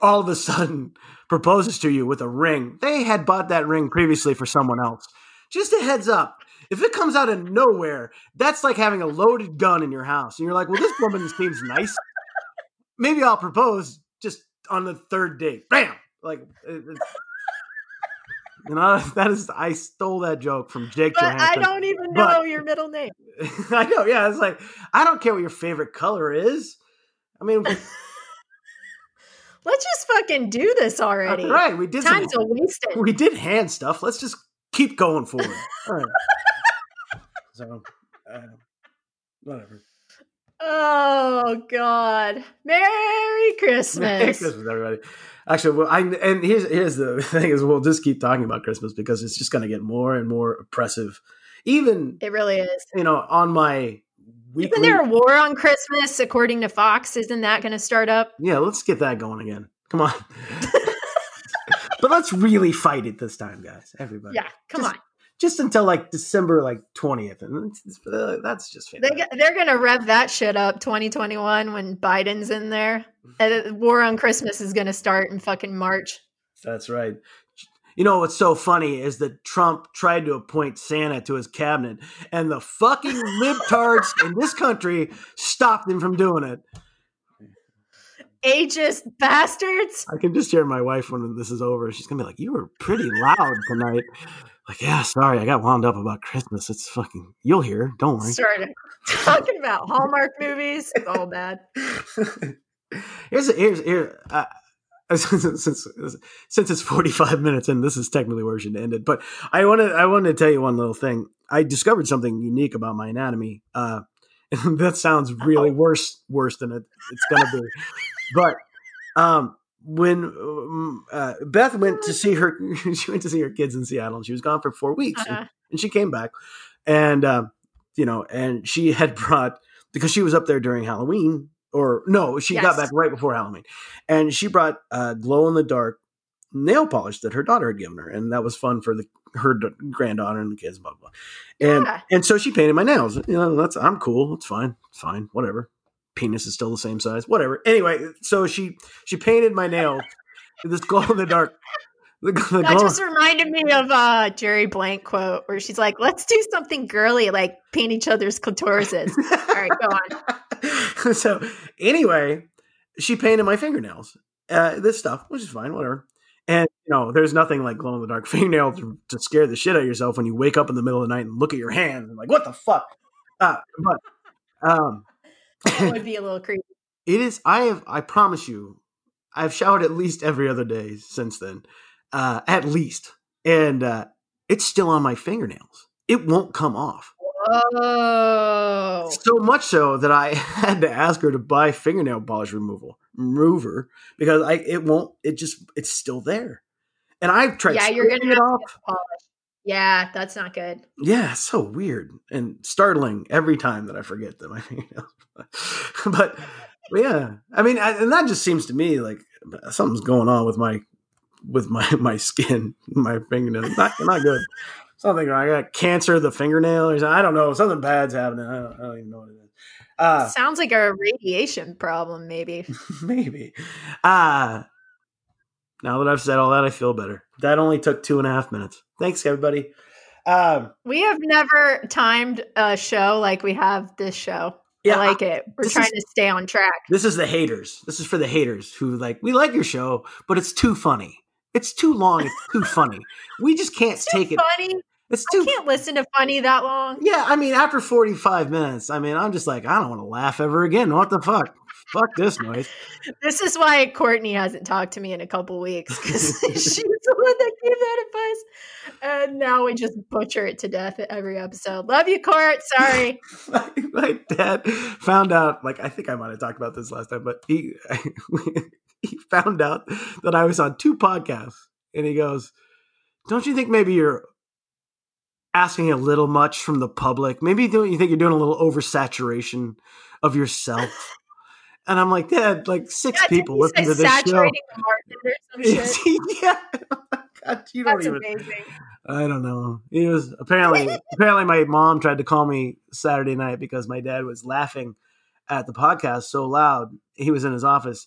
all of a sudden proposes to you with a ring, they had bought that ring previously for someone else. Just a heads up. If it comes out of nowhere, that's like having a loaded gun in your house, and you're like, "Well, this woman seems nice." Maybe I'll propose just on the third date. Bam! Like, it, it's, you know, that is, I stole that joke from Jake. But Johansson. I don't even know but, your middle name. I know. Yeah. It's like, I don't care what your favorite color is. I mean, let's just fucking do this already. All right. We did. Time's some, a wasted. We did hand stuff. Let's just keep going forward. All right. So, uh, whatever. Oh God! Merry Christmas! Merry Christmas, everybody. Actually, well, I and here's here's the thing is we'll just keep talking about Christmas because it's just going to get more and more oppressive. Even it really is. You know, on my weekly. Isn't there a war on Christmas according to Fox? Isn't that going to start up? Yeah, let's get that going again. Come on. But let's really fight it this time, guys. Everybody. Yeah, come just, on. Just until like December, like twentieth, and it's, it's, uh, that's just fantastic. They, they're gonna rev that shit up twenty twenty-one when Biden's in there. And war on Christmas is gonna start in fucking March. That's right. You know what's so funny is that Trump tried to appoint Santa to his cabinet, and the fucking libtards in this country stopped him from doing it. Ageist bastards. I can just hear my wife when this is over. She's going to be like, you were pretty loud tonight. Like, yeah, sorry. I got wound up about Christmas. It's fucking, you'll hear. Don't worry. Started talking about Hallmark movies. It's all bad. Here's, a, here's, here, uh, Since, since, since it's forty-five minutes in, this is technically where we should end it. But I wanted, I wanted to tell you one little thing. I discovered something unique about my anatomy. Uh, and that sounds really oh. worse, worse than it, it's going to be. But um, when uh, Beth went to see her, she went to see her kids in Seattle, and she was gone for four weeks, uh-huh. and, and she came back, and uh, you know, and she had brought, because she was up there during Halloween. Or no, she yes. got back right before Halloween, and she brought uh, glow in the dark nail polish that her daughter had given her, and that was fun for the her d- granddaughter and the kids, blah blah. And yeah. and so she painted my nails. You know, that's I'm cool. It's fine. It's fine. Whatever. Penis is still the same size. Whatever. Anyway, so she she painted my nails. This glow in the dark. The, the that glow. Just reminded me of a Jerry Blank quote where she's like, "Let's do something girly, like paint each other's clitorises." All right, go on. So anyway, she painted my fingernails, uh, this stuff, which is fine, whatever. And, you know, there's nothing like glow in the dark fingernails to, to scare the shit out of yourself when you wake up in the middle of the night and look at your hands and like, what the fuck? Uh, but um, that would be a little creepy. It is. I have. I promise you, I've showered at least every other day since then, uh, at least. And uh, it's still on my fingernails. It won't come off. Oh, so much so that I had to ask her to buy fingernail polish removal remover because I it won't it just it's still there, and I've tried. Yeah, you're gonna get off. Yeah, that's not good. Yeah, it's so weird and startling every time that I forget that my fingernails. but, but yeah, I mean, I, and that just seems to me like something's going on with my with my my skin, my fingernails. Not not good. Something wrong. I got cancer of the fingernail or something. I don't know. Something bad's happening. I don't, I don't even know what it is. Uh, Sounds like a radiation problem, maybe. Maybe. Uh, now that I've said all that, I feel better. That only took two and a half minutes. Thanks, everybody. Um, we have never timed a show like we have this show. Yeah, I like it. We're trying is, to stay on track. This is the haters. This is for the haters who like, we like your show, but it's too funny. It's too long. It's too funny. We just can't it's take too it. Funny. It's too. I can't listen to funny that long. Yeah, I mean, after forty-five minutes, I mean, I'm just like, I don't want to laugh ever again. What the fuck? Fuck this noise. This is why Courtney hasn't talked to me in a couple weeks because she's the one that gave that advice, and now we just butcher it to death at every episode. Love you, Court. Sorry. my, my dad found out. Like, I think I might have talked about this last time, but he. I, He found out that I was on two podcasts, and he goes, "Don't you think maybe you're asking a little much from the public? Maybe don't you think you're doing a little oversaturation of yourself?" And I'm like, "Dad, like six yeah, people listen to this show." The or some shit? Yeah, God, you don't That's even. Amazing. I don't know. He was apparently apparently my mom tried to call me Saturday night because my dad was laughing at the podcast so loud. He was in his office.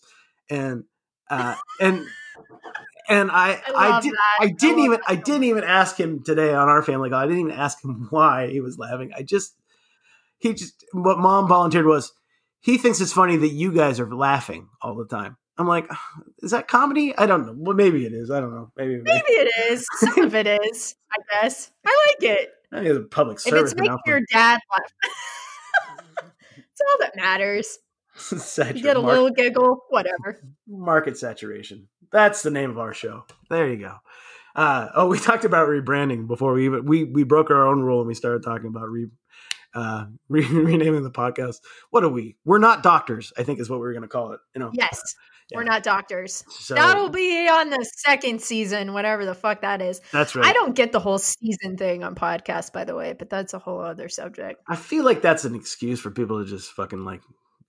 And, uh, and, and I, I, I, did, I didn't I even, I didn't even ask him today on our family call. I didn't even ask him why he was laughing. I just, he just, what mom volunteered was he thinks it's funny that you guys are laughing all the time. I'm like, is that comedy? I don't know. Well, maybe it is. I don't know. Maybe, maybe, maybe it is. Some of it is, I guess. I like it. I think it's a public service. If it's making your dad laugh, it's all that matters. Satur- you get a market. Little giggle, whatever. Market saturation. That's the name of our show. There you go. Uh, oh, we talked about rebranding before we even we we broke our own rule and we started talking about re, uh, re, renaming the podcast. What are we? We're not doctors. I think is what we were going to call it. You know? Yes, yeah. We're not doctors. So, that'll be on the second season, whatever the fuck that is. That's right. I don't get the whole season thing on podcasts, by the way, but that's a whole other subject. I feel like that's an excuse for people to just fucking like.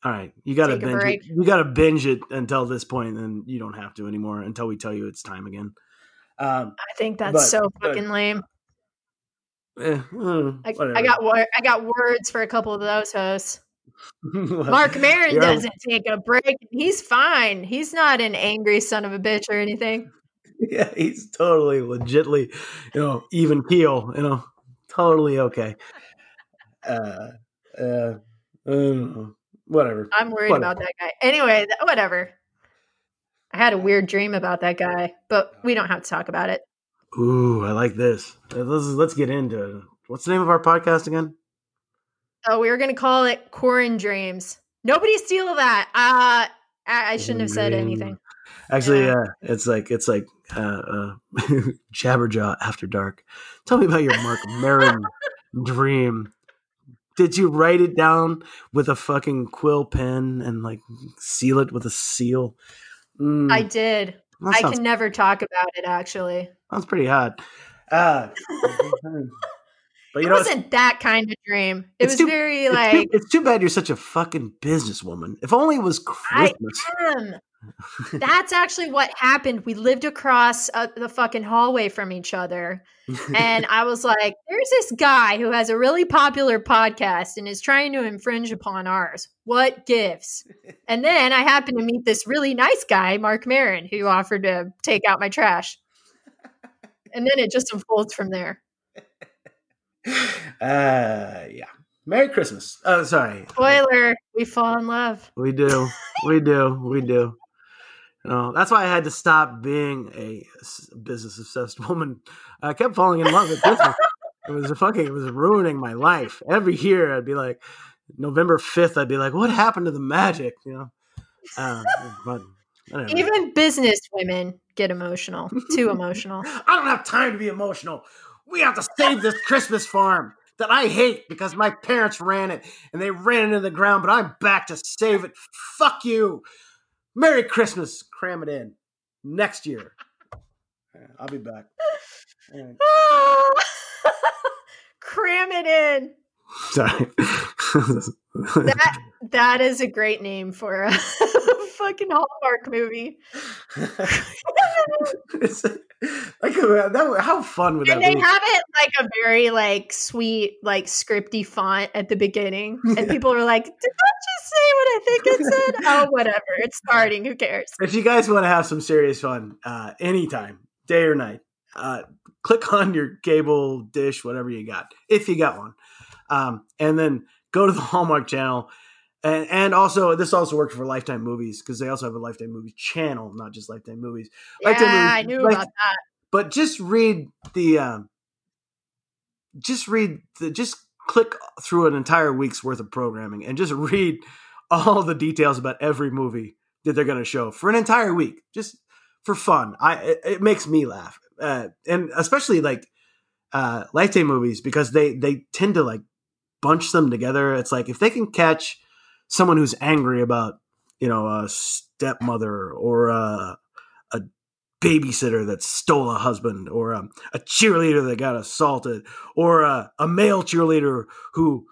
All right, you gotta binge it. You gotta binge it until this point, and you don't have to anymore until we tell you it's time again. Um, I think that's but, so fucking but, lame. Eh, well, I, I got I got words for a couple of those hosts. Well, Mark Maron doesn't take a break. He's fine. He's not an angry son of a bitch or anything. Yeah, he's totally, legitly, you know, even keel, you know, totally okay. Uh, uh, um, whatever. I'm worried whatever. about that guy. Anyway, whatever. I had a weird dream about that guy, but we don't have to talk about it. Ooh, I like this. Let's, let's get into it. What's the name of our podcast again? Oh, we were going to call it Quarren Dreams. Nobody steal that. Uh, I, I shouldn't have said anything. Actually, yeah, uh, it's like it's like uh, uh, Jabberjaw After Dark. Tell me about your Mark Maron dream. Did you write it down with a fucking quill pen and like seal it with a seal? Mm. I did. That I sounds, can never talk about it. Actually, sounds pretty hot. Uh, but you it know, wasn't that kind of dream. It was too, very it's like. Too, it's too bad you're such a fucking businesswoman. If only it was Christmas. I am. That's actually what happened. We lived across uh, the fucking hallway from each other. And I was like, there's this guy who has a really popular podcast and is trying to infringe upon ours. What gives? And then I happened to meet this really nice guy, Mark Maron, who offered to take out my trash. And then it just unfolds from there. Uh, yeah. Merry Christmas. Oh, sorry. Spoiler. We fall in love. We do. We do. We do. You know, that's why I had to stop being a business obsessed woman. I kept falling in love with business. It was a fucking, it was ruining my life. Every year I'd be like, November fifth, I'd be like, what happened to the magic? You know, uh, but even business women get emotional, too emotional. I don't have time to be emotional. We have to save this Christmas farm that I hate because my parents ran it and they ran it into the ground, but I'm back to save it. Fuck you. Merry Christmas. Cram it in. Next year. I'll be back. Right. Oh. Cram it in. Sorry. that that is a great name for a fucking Hallmark movie. It's like, that, how fun would and that be? And they have it like a very like sweet, like scripty font at the beginning. And yeah. People are like, did that just say what I think it said? Oh, whatever. It's starting. Who cares? If you guys want to have some serious fun uh, anytime, day or night, uh, click on your cable dish, whatever you got, if you got one. Um, and then go to the Hallmark Channel. And, and also, this also works for Lifetime Movies because they also have a Lifetime Movies channel, not just Lifetime Movies. Yeah, Lifetime Movies, I knew Lifetime, about that. But just read the, um, just read the, just click through an entire week's worth of programming and just read all the details about every movie that they're going to show for an entire week, just for fun. I it, it makes me laugh, uh, and especially like uh, Lifetime Movies because they they tend to like bunch them together. It's like if they can catch someone who's angry about, you know, a stepmother or a, a babysitter that stole a husband or a, a cheerleader that got assaulted or a, a male cheerleader who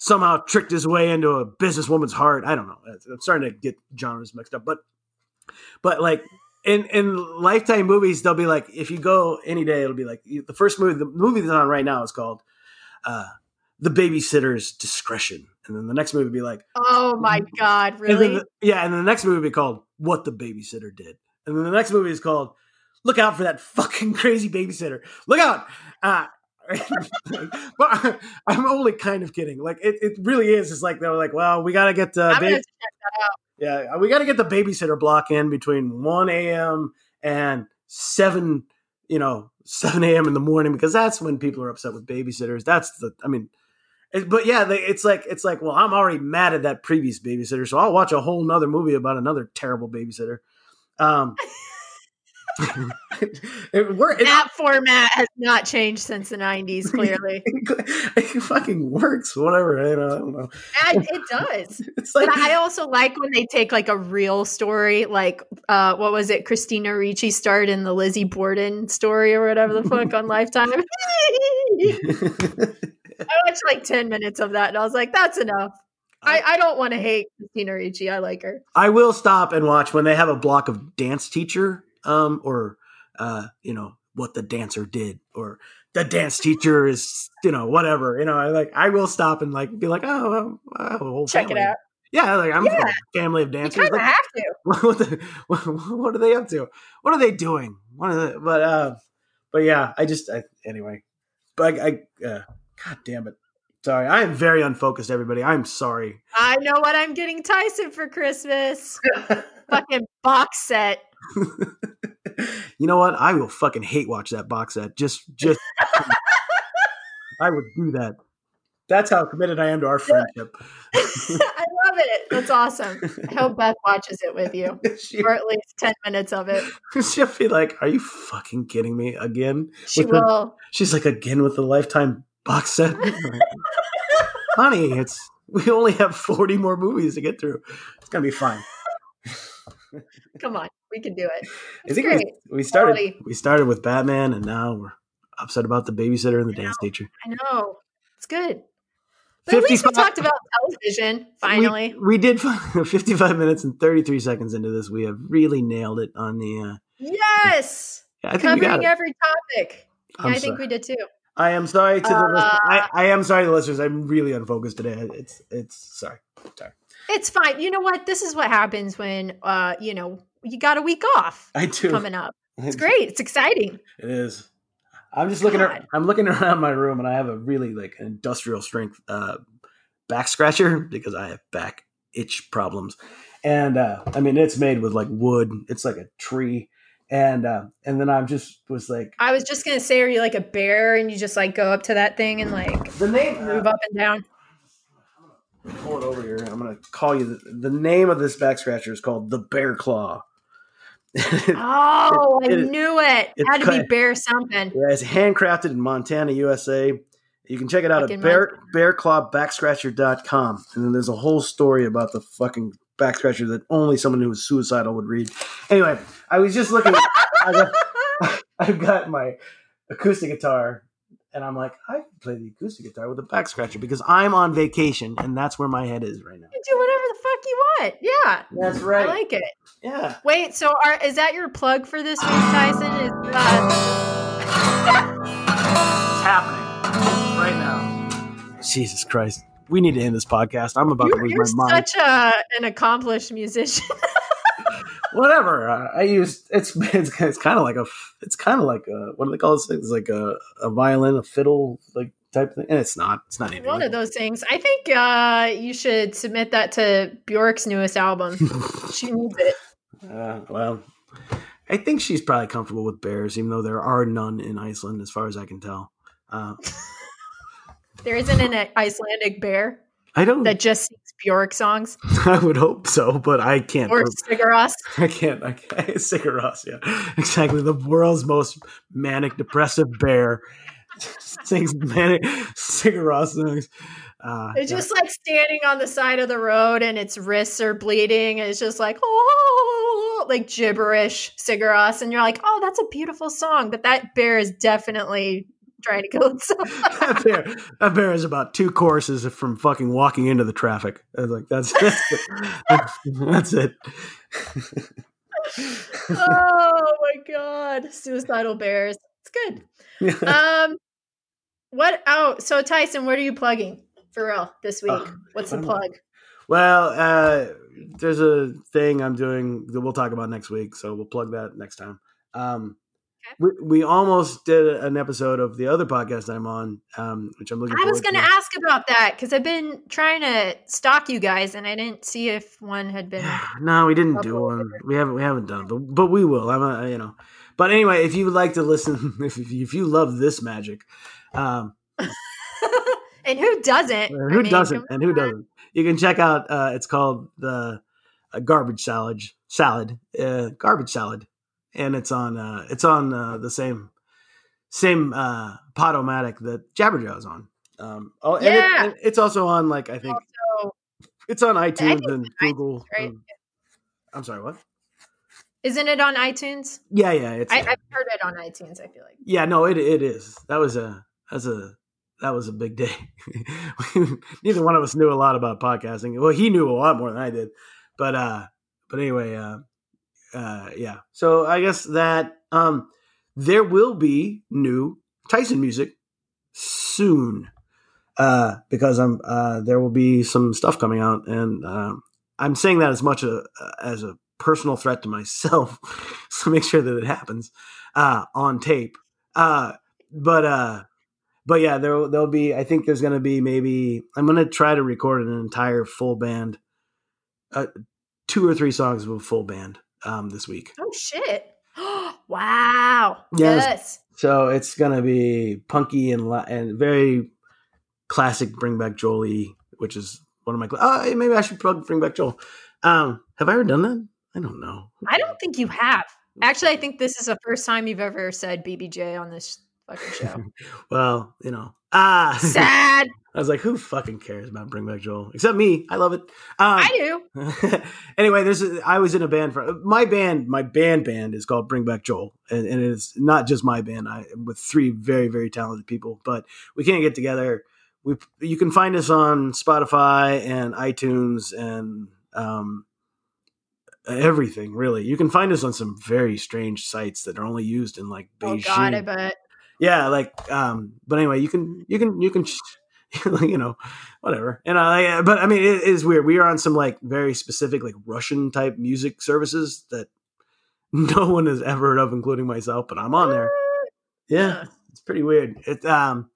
somehow tricked his way into a businesswoman's heart. I don't know. I'm starting to get genres mixed up. But, but like in, in Lifetime Movies, they'll be like, if you go any day, it'll be like the first movie, the movie that's on right now is called uh, The Babysitter's Discretion. And then the next movie would be like, oh my God, really? And the, yeah. And then the next movie would be called What the Babysitter Did. And then the next movie is called Look Out for That Fucking Crazy Babysitter. Look out. Uh, but I'm only kind of kidding. Like it, it really is. It's like, they're like, well, we got to get the, ba- yeah, we got to get the babysitter block in between one a.m. and seven, you know, seven a.m. in the morning, because that's when people are upset with babysitters. That's the, I mean, But yeah, it's like it's like well, I'm already mad at that previous babysitter, so I'll watch a whole nother movie about another terrible babysitter. Um, it, it, that format has not changed since the nineties. Clearly, it fucking works. Whatever, you know, I don't know. And it does. It's like, but I also like when they take like a real story, like uh, what was it? Christina Ricci starred in the Lizzie Borden story or whatever the fuck on Lifetime. I watched like ten minutes of that and I was like, that's enough. I, I don't want to hate Christina Ricci. I like her. I will stop and watch when they have a block of dance teacher um, or, uh, you know, what the dancer did or the dance teacher is, you know, whatever, you know, I like, I will stop and like, be like, oh, well, check it out. Yeah, like I'm yeah. a family of dancers. You kind of have to. What, the, what are they up to? What are they doing? What are they, but uh, but yeah, I just I, anyway. But I, I uh, God damn it. Sorry, I am very unfocused, everybody. I'm sorry. I know what I'm getting Tyson for Christmas. Fucking box set. You know what? I will fucking hate watch that box set. Just, just, I would do that. That's how committed I am to our friendship. I love it. That's awesome. I hope Beth watches it with you, she, or at least ten minutes of it. She'll be like, "Are you fucking kidding me again?" She with will. The, she's like, "Again with the Lifetime box set." Honey, it's we only have forty more movies to get through. It's gonna be fine. Come on, we can do it. It's I think great. We, we started. Quality. We started with Batman, and now we're upset about the babysitter and the I dance know, teacher. I know it's good. But at least we talked about television, finally. We, we did fifty-five minutes and thirty-three seconds into this. We have really nailed it on the... Uh, yes! Yeah, I think Covering we got it. every topic. Yeah, I think sorry. we did too. I am sorry to the uh, listeners. I, I am sorry to the listeners. I'm really unfocused today. It's, it's, sorry. Sorry. It's fine. You know what? This is what happens when, uh, you know, you got a week off. I do. Coming up. It's great. It's exciting. It is. I'm just looking. Around, I'm looking around my room, and I have a really like industrial strength uh, back scratcher because I have back itch problems. And uh, I mean, it's made with like wood. It's like a tree. And uh, and then I'm just was like, I was just gonna say, are you like a bear and you just like go up to that thing and like the name move uh, up and down? I'm gonna pull it over here. I'm gonna call you the, the name of this back scratcher is called the Bear Claw. oh, it, I it, knew it. It had to be bear something. Yeah, it's handcrafted in Montana, U S A. You can check it out fucking at bear, bear claw back scratcher dot com. And then there's a whole story about the fucking back scratcher that only someone who was suicidal would read. Anyway, I was just looking. I got, I've got my acoustic guitar, and I'm like, I can play the acoustic guitar with a back scratcher because I'm on vacation, and that's where my head is right now. You do whatever the fuck you want. Yeah. That's right. I like it. Yeah. Wait, so are, is that your plug for this week, Tyson? Is, uh... It's happening right now. Jesus Christ. We need to end this podcast. I'm about you're, to lose you're my mind. You're such a, an accomplished musician. Whatever. Uh, I used it's it's, it's kind of like a it's kind of like a what do they call this thing? It's like a, a violin, a fiddle, like type thing. And it's not. It's not anything. One like of those that. things. I think uh, you should submit that to Bjork's newest album. She needs it. Uh, well, I think she's probably comfortable with bears, even though there are none in Iceland, as far as I can tell. Uh, there isn't an Icelandic bear I don't, that just sings Bjork songs? I would hope so, but I can't. Or Sigur Rós. I can't. I can't. Sigur Rós, yeah. Exactly. The world's most manic, depressive bear sings manic Sigur Rós songs. Uh, it's yeah. just like standing on the side of the road and its wrists are bleeding. And it's just like, oh, like gibberish Sigur Rós. And you're like, oh, that's a beautiful song. But that bear is definitely trying to kill itself. that, bear, that bear is about two courses from fucking walking into the traffic. I was like, that's, that's it. That's it. Oh, my God. Suicidal bears. It's good. Um, what? Oh, so Tyson, what are you plugging? For real, this week. Oh, what's the plug? Well, uh, there's a thing I'm doing that we'll talk about next week, so we'll plug that next time. Um, okay. we, we almost did an episode of the other podcast I'm on, um, which I'm looking I was going to ask about that because I've been trying to stalk you guys, and I didn't see if one had been. No, we didn't do one. We haven't. We haven't done it, but but we will. I'm a, you know. But anyway, if you would like to listen, if if you love this magic, um. And who doesn't? And who I mean, doesn't? And who doesn't? You can check out. Uh, it's called the uh, Garbage Salad. Salad. Uh, Garbage Salad. And it's on. Uh, it's on uh, the same same uh, Podomatic that Jabberjaw is on. Um, oh, yeah. And it, and it's also on like I think also, it's on iTunes it's and Google. iTunes, right? um, I'm sorry. What? Isn't it on iTunes? Yeah, yeah. It's. I, uh, I've heard it on iTunes. I feel like. Yeah. No. It. It is. That was a. That's a. That was a big day. Neither one of us knew a lot about podcasting. Well, he knew a lot more than I did, but, uh, but anyway, uh, uh, yeah. So I guess that, um, there will be new Tyson music soon. uh, because I'm uh, there will be some stuff coming out, and uh, I'm saying that as much a, as a personal threat to myself, so make sure that it happens uh, on tape. Uh, but uh, but yeah, there there'll be. I think there's going to be maybe I'm going to try to record an entire full band, uh, two or three songs of a full band um, this week. Oh shit! Wow. Yes. yes. So it's going to be punky and la- and very classic Bring Back Joel-y, which is one of my cl- – oh, maybe I should plug Bring Back Joel. Um, have I ever done that? I don't know. I don't think you have. Actually, I think this is the first time you've ever said B B J on this fucking show. Well, you know. Ah, sad. I was like, who fucking cares about Bring Back Joel? Except me. I love it. Um, I do. Anyway, there's a, I was in a band. For, my band, my band band is called Bring Back Joel. And, and it's not just my band. I with three very, very talented people. But we can't get together. We You can find us on Spotify and iTunes and um, everything, really. You can find us on some very strange sites that are only used in like Beijing. Oh, God, I bet. Yeah, like, um, but anyway, you can, you can, you can, you know, whatever. And I, but I mean, it is weird. We are on some like very specific, like Russian type music services that no one has ever heard of, including myself, but I'm on there. Yeah. It's pretty weird. It, um,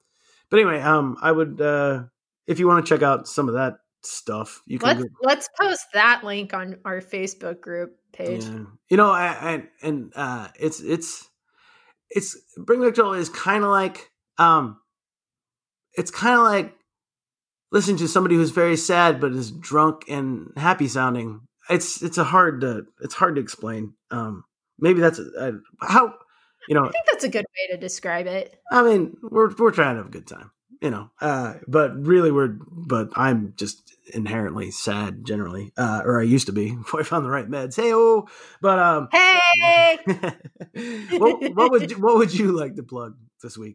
but anyway, um, I would, uh, if you want to check out some of that stuff, you can, let's, go- let's post that link on our Facebook group page. Yeah. You know, I, I and, uh, it's, it's, It's Bring Back Joel is kind of like, um, it's kind of like listen to somebody who's very sad but is drunk and happy sounding. It's it's a hard to it's hard to explain. Um, maybe that's a, a, how you know. I think that's a good way to describe it. I mean, we're we're trying to have a good time, you know. Uh, but really, we're but I'm just inherently sad generally, uh, or I used to be before I found the right meds. Hey oh, but um, hey. what, what would what would you like to plug this week?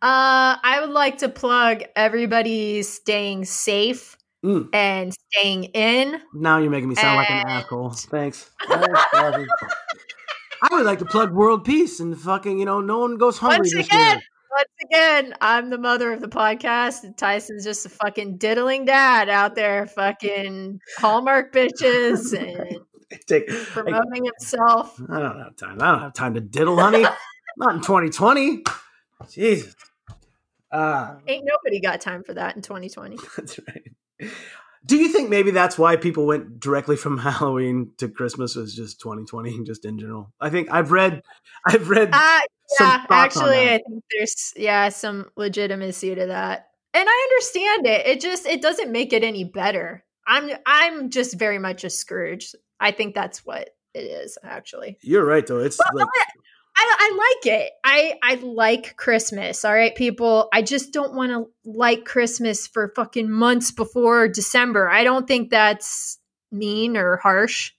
uh, I would like to plug everybody staying safe mm. and staying in. Now you're making me sound and... like an asshole. Thanks. I would like to plug world peace and fucking you know no one goes hungry Once this again. year. Once again, I'm the mother of the podcast, and Tyson's just a fucking diddling dad out there, fucking Hallmark bitches and Take, promoting I, himself. I don't have time. I don't have time to diddle, honey. Not in twenty twenty. Jesus. Uh, Ain't nobody got time for that in twenty twenty. That's right. Do you think maybe that's why people went directly from Halloween to Christmas was just twenty twenty, just in general? I think I've read, I've read. Uh, yeah, actually, I think there's yeah some legitimacy to that, and I understand it. It just it doesn't make it any better. I'm I'm just very much a Scrooge. I think that's what it is. Actually, you're right though. It's but, like- but I, I like it. I I like Christmas. All right, people. I just don't want to like Christmas for fucking months before December. I don't think that's mean or harsh.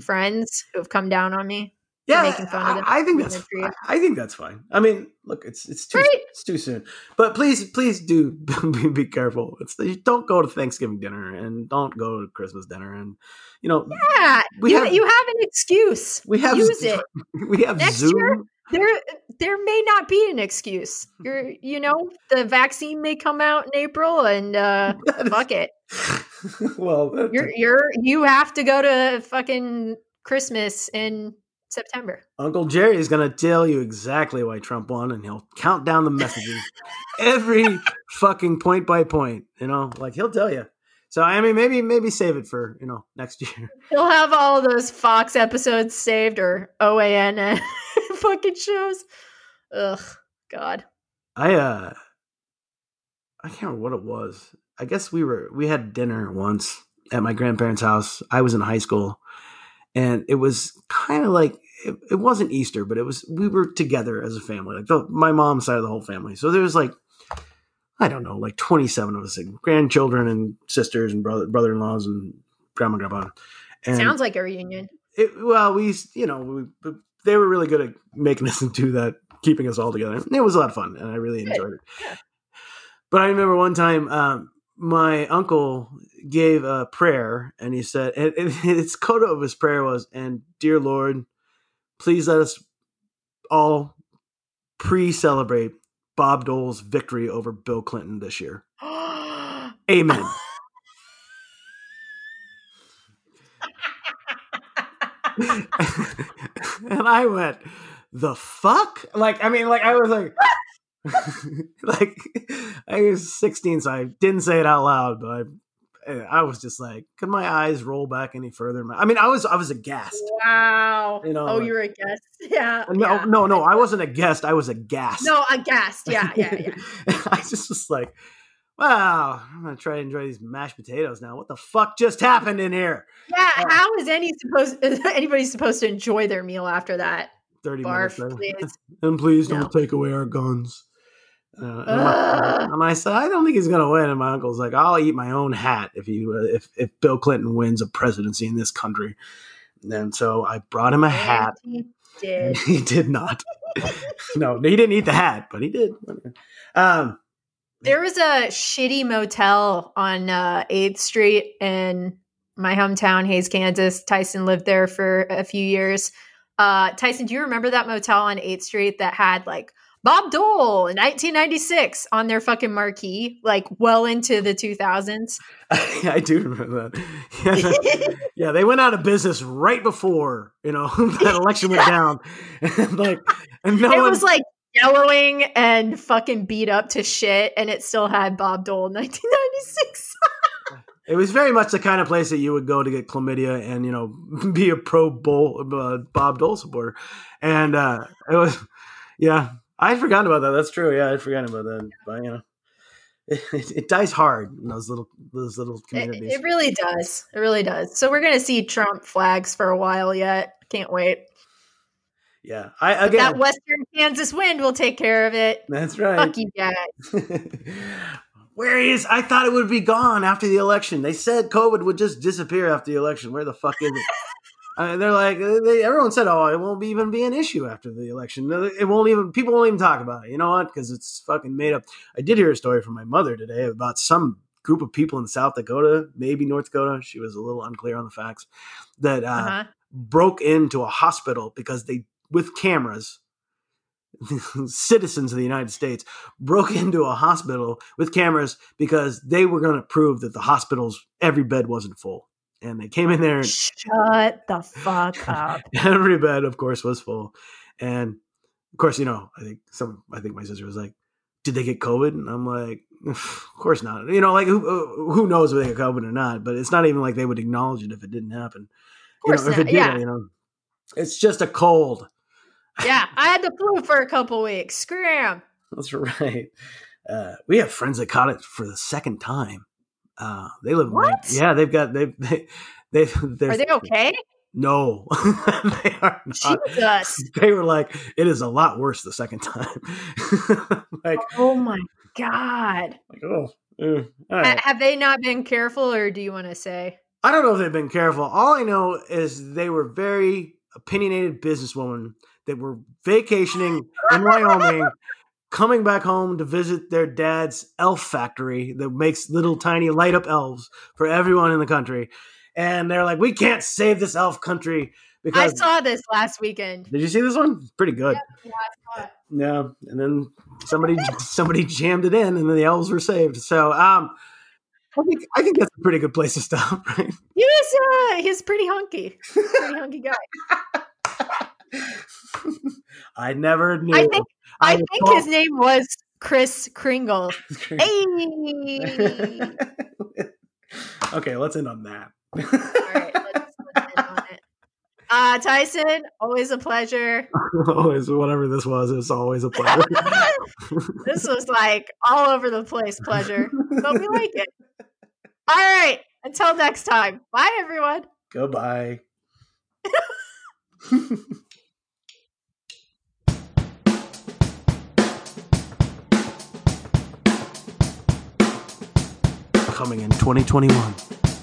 Friends who have come down on me. Yeah, making fun of them. I, I think that's I think that's fine. I mean, look, it's it's too right? it's too soon. But please, please do be, be careful. It's don't go to Thanksgiving dinner and don't go to Christmas dinner and you know. Yeah, we you, have, you have an excuse. We have use it. We have Next Zoom. Year, there there may not be an excuse. You're you know the vaccine may come out in April and uh, fuck is, it. Well, you're you're you have to go to fucking Christmas and. September. Uncle Jerry is going to tell you exactly why Trump won, and he'll count down the messages every fucking point by point. You know, like he'll tell you. So I mean, maybe maybe save it for you know next year. He'll have all those Fox episodes saved or O A N fucking shows. Ugh, God. I uh, I can't remember what it was. I guess we were we had dinner once at my grandparents' house. I was in high school. And it was kind of like, it, it wasn't Easter, but it was, we were together as a family, like the, my mom's side of the whole family. So there was like, I don't know, like twenty-seven of us, like grandchildren and sisters and brother, brother-in-laws and grandma, grandpa. And sounds like a reunion. It, well, we, you know, we, they were really good at making us do that, keeping us all together. It was a lot of fun and I really good. enjoyed it. Yeah. But I remember one time, um, my uncle gave a prayer and he said, and its coda of his prayer was, and dear Lord, please let us all pre-celebrate Bob Dole's victory over Bill Clinton this year. Amen. And I went, the fuck? Like, I mean, like, I was like, like, I was sixteen, so I didn't say it out loud, but I, I was just like, could my eyes roll back any further? I mean, I was, I was aghast. Wow. You know, oh, like, you were aghast. Yeah. No, yeah. no, no, I wasn't aghast. I was aghast. No, aghast. Yeah, yeah, yeah. I just was like, wow, I'm going to try to enjoy these mashed potatoes now. What the fuck just happened in here? Yeah, uh, how is any supposed, is anybody supposed to enjoy their meal after that? thirty Barf, minutes please. And please no. don't take away our guns. Uh, and, I, and I said, I don't think he's going to win. And my uncle's like, I'll eat my own hat if he, uh, if, if Bill Clinton wins a presidency in this country. And so I brought him a and hat. He did. He did not. No, he didn't eat the hat, but he did. Um, There was a shitty motel on uh, eighth Street in my hometown, Hays, Kansas. Tyson lived there for a few years. Uh, Tyson, do you remember that motel on eighth Street that had like Bob Dole in nineteen ninety-six on their fucking marquee, like well into the two thousands? I do remember that. Yeah. Yeah, they went out of business right before, you know, that election went down. Like, and no it one- was like. Yellowing and fucking beat up to shit, and it still had Bob Dole in nineteen ninety-six. It was very much the kind of place that you would go to get chlamydia and, you know, be a pro Bowl, uh, Bob Dole supporter. And uh, it was, yeah, I'd forgotten about that. That's true. Yeah, I'd forgotten about that. But, you know, it, it, it dies hard in those little, those little communities. It, it really does. It really does. So we're going to see Trump flags for a while yet. Can't wait. Yeah, I again, that Western Kansas wind will take care of it. That's right. Fuck you guys. Where is? I thought it would be gone after the election. They said COVID would just disappear after the election. Where the fuck is it? I mean, they're like, they, everyone said, oh, it won't be, even be an issue after the election. It won't even. People won't even talk about it. You know what? Because it's fucking made up. I did hear a story from my mother today about some group of people in South Dakota, maybe North Dakota. She was a little unclear on the facts. That uh, uh-huh. broke into a hospital because they. With cameras, citizens of the United States broke into a hospital with cameras because they were going to prove that the hospital's every bed wasn't full. And they came in there. And shut the fuck up. Every bed, of course, was full. And of course, you know, I think some, I think my sister was like, did they get COVID? And I'm like, of course not. You know, like who, who knows if they got COVID or not, but it's not even like they would acknowledge it if it didn't happen. Of course you know, not. If it did, yeah. You know, it's just a cold. Yeah, I had the flu for a couple weeks. Scram. That's right. Uh, we have friends that caught it for the second time. Uh, they live. What? In yeah, they've got they've they they've. Are they okay? No, they are not. Jesus. They were like, it is a lot worse the second time. Like, oh my god. Like, oh, uh, all right. Have they not been careful, or do you want to say? I don't know if they've been careful. All I know is they were very opinionated businesswomen. They were vacationing in Wyoming, coming back home to visit their dad's elf factory that makes little tiny light up elves for everyone in the country. And they're like, we can't save this elf country. Because I saw this last weekend. Did you see this one? Pretty good. Yeah, I saw it. Yeah. And then somebody, somebody jammed it in and then the elves were saved. So, um, I think, I think that's a pretty good place to stop, right? He was, uh, he was pretty hunky. Pretty hunky guy. I never knew. I think, I I think his name was Chris Kringle. Hey. Okay, let's end on that. All right, let's, let's end on it. Uh, Tyson, always a pleasure. Always, whatever this was, it's always a pleasure. This was like all over the place pleasure. But we like it. All right, until next time. Bye, everyone. Goodbye. Coming in twenty twenty-one,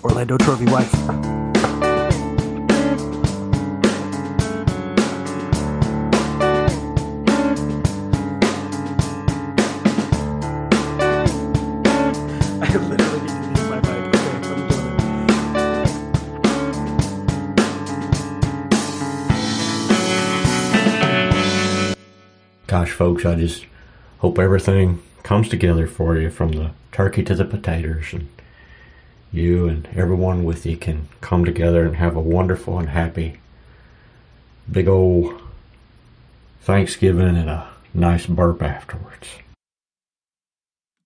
Orlando Trophy Wife. Folks, I just hope everything comes together for you, from the turkey to the potatoes, and you and everyone with you can come together and have a wonderful and happy big old Thanksgiving and a nice burp afterwards.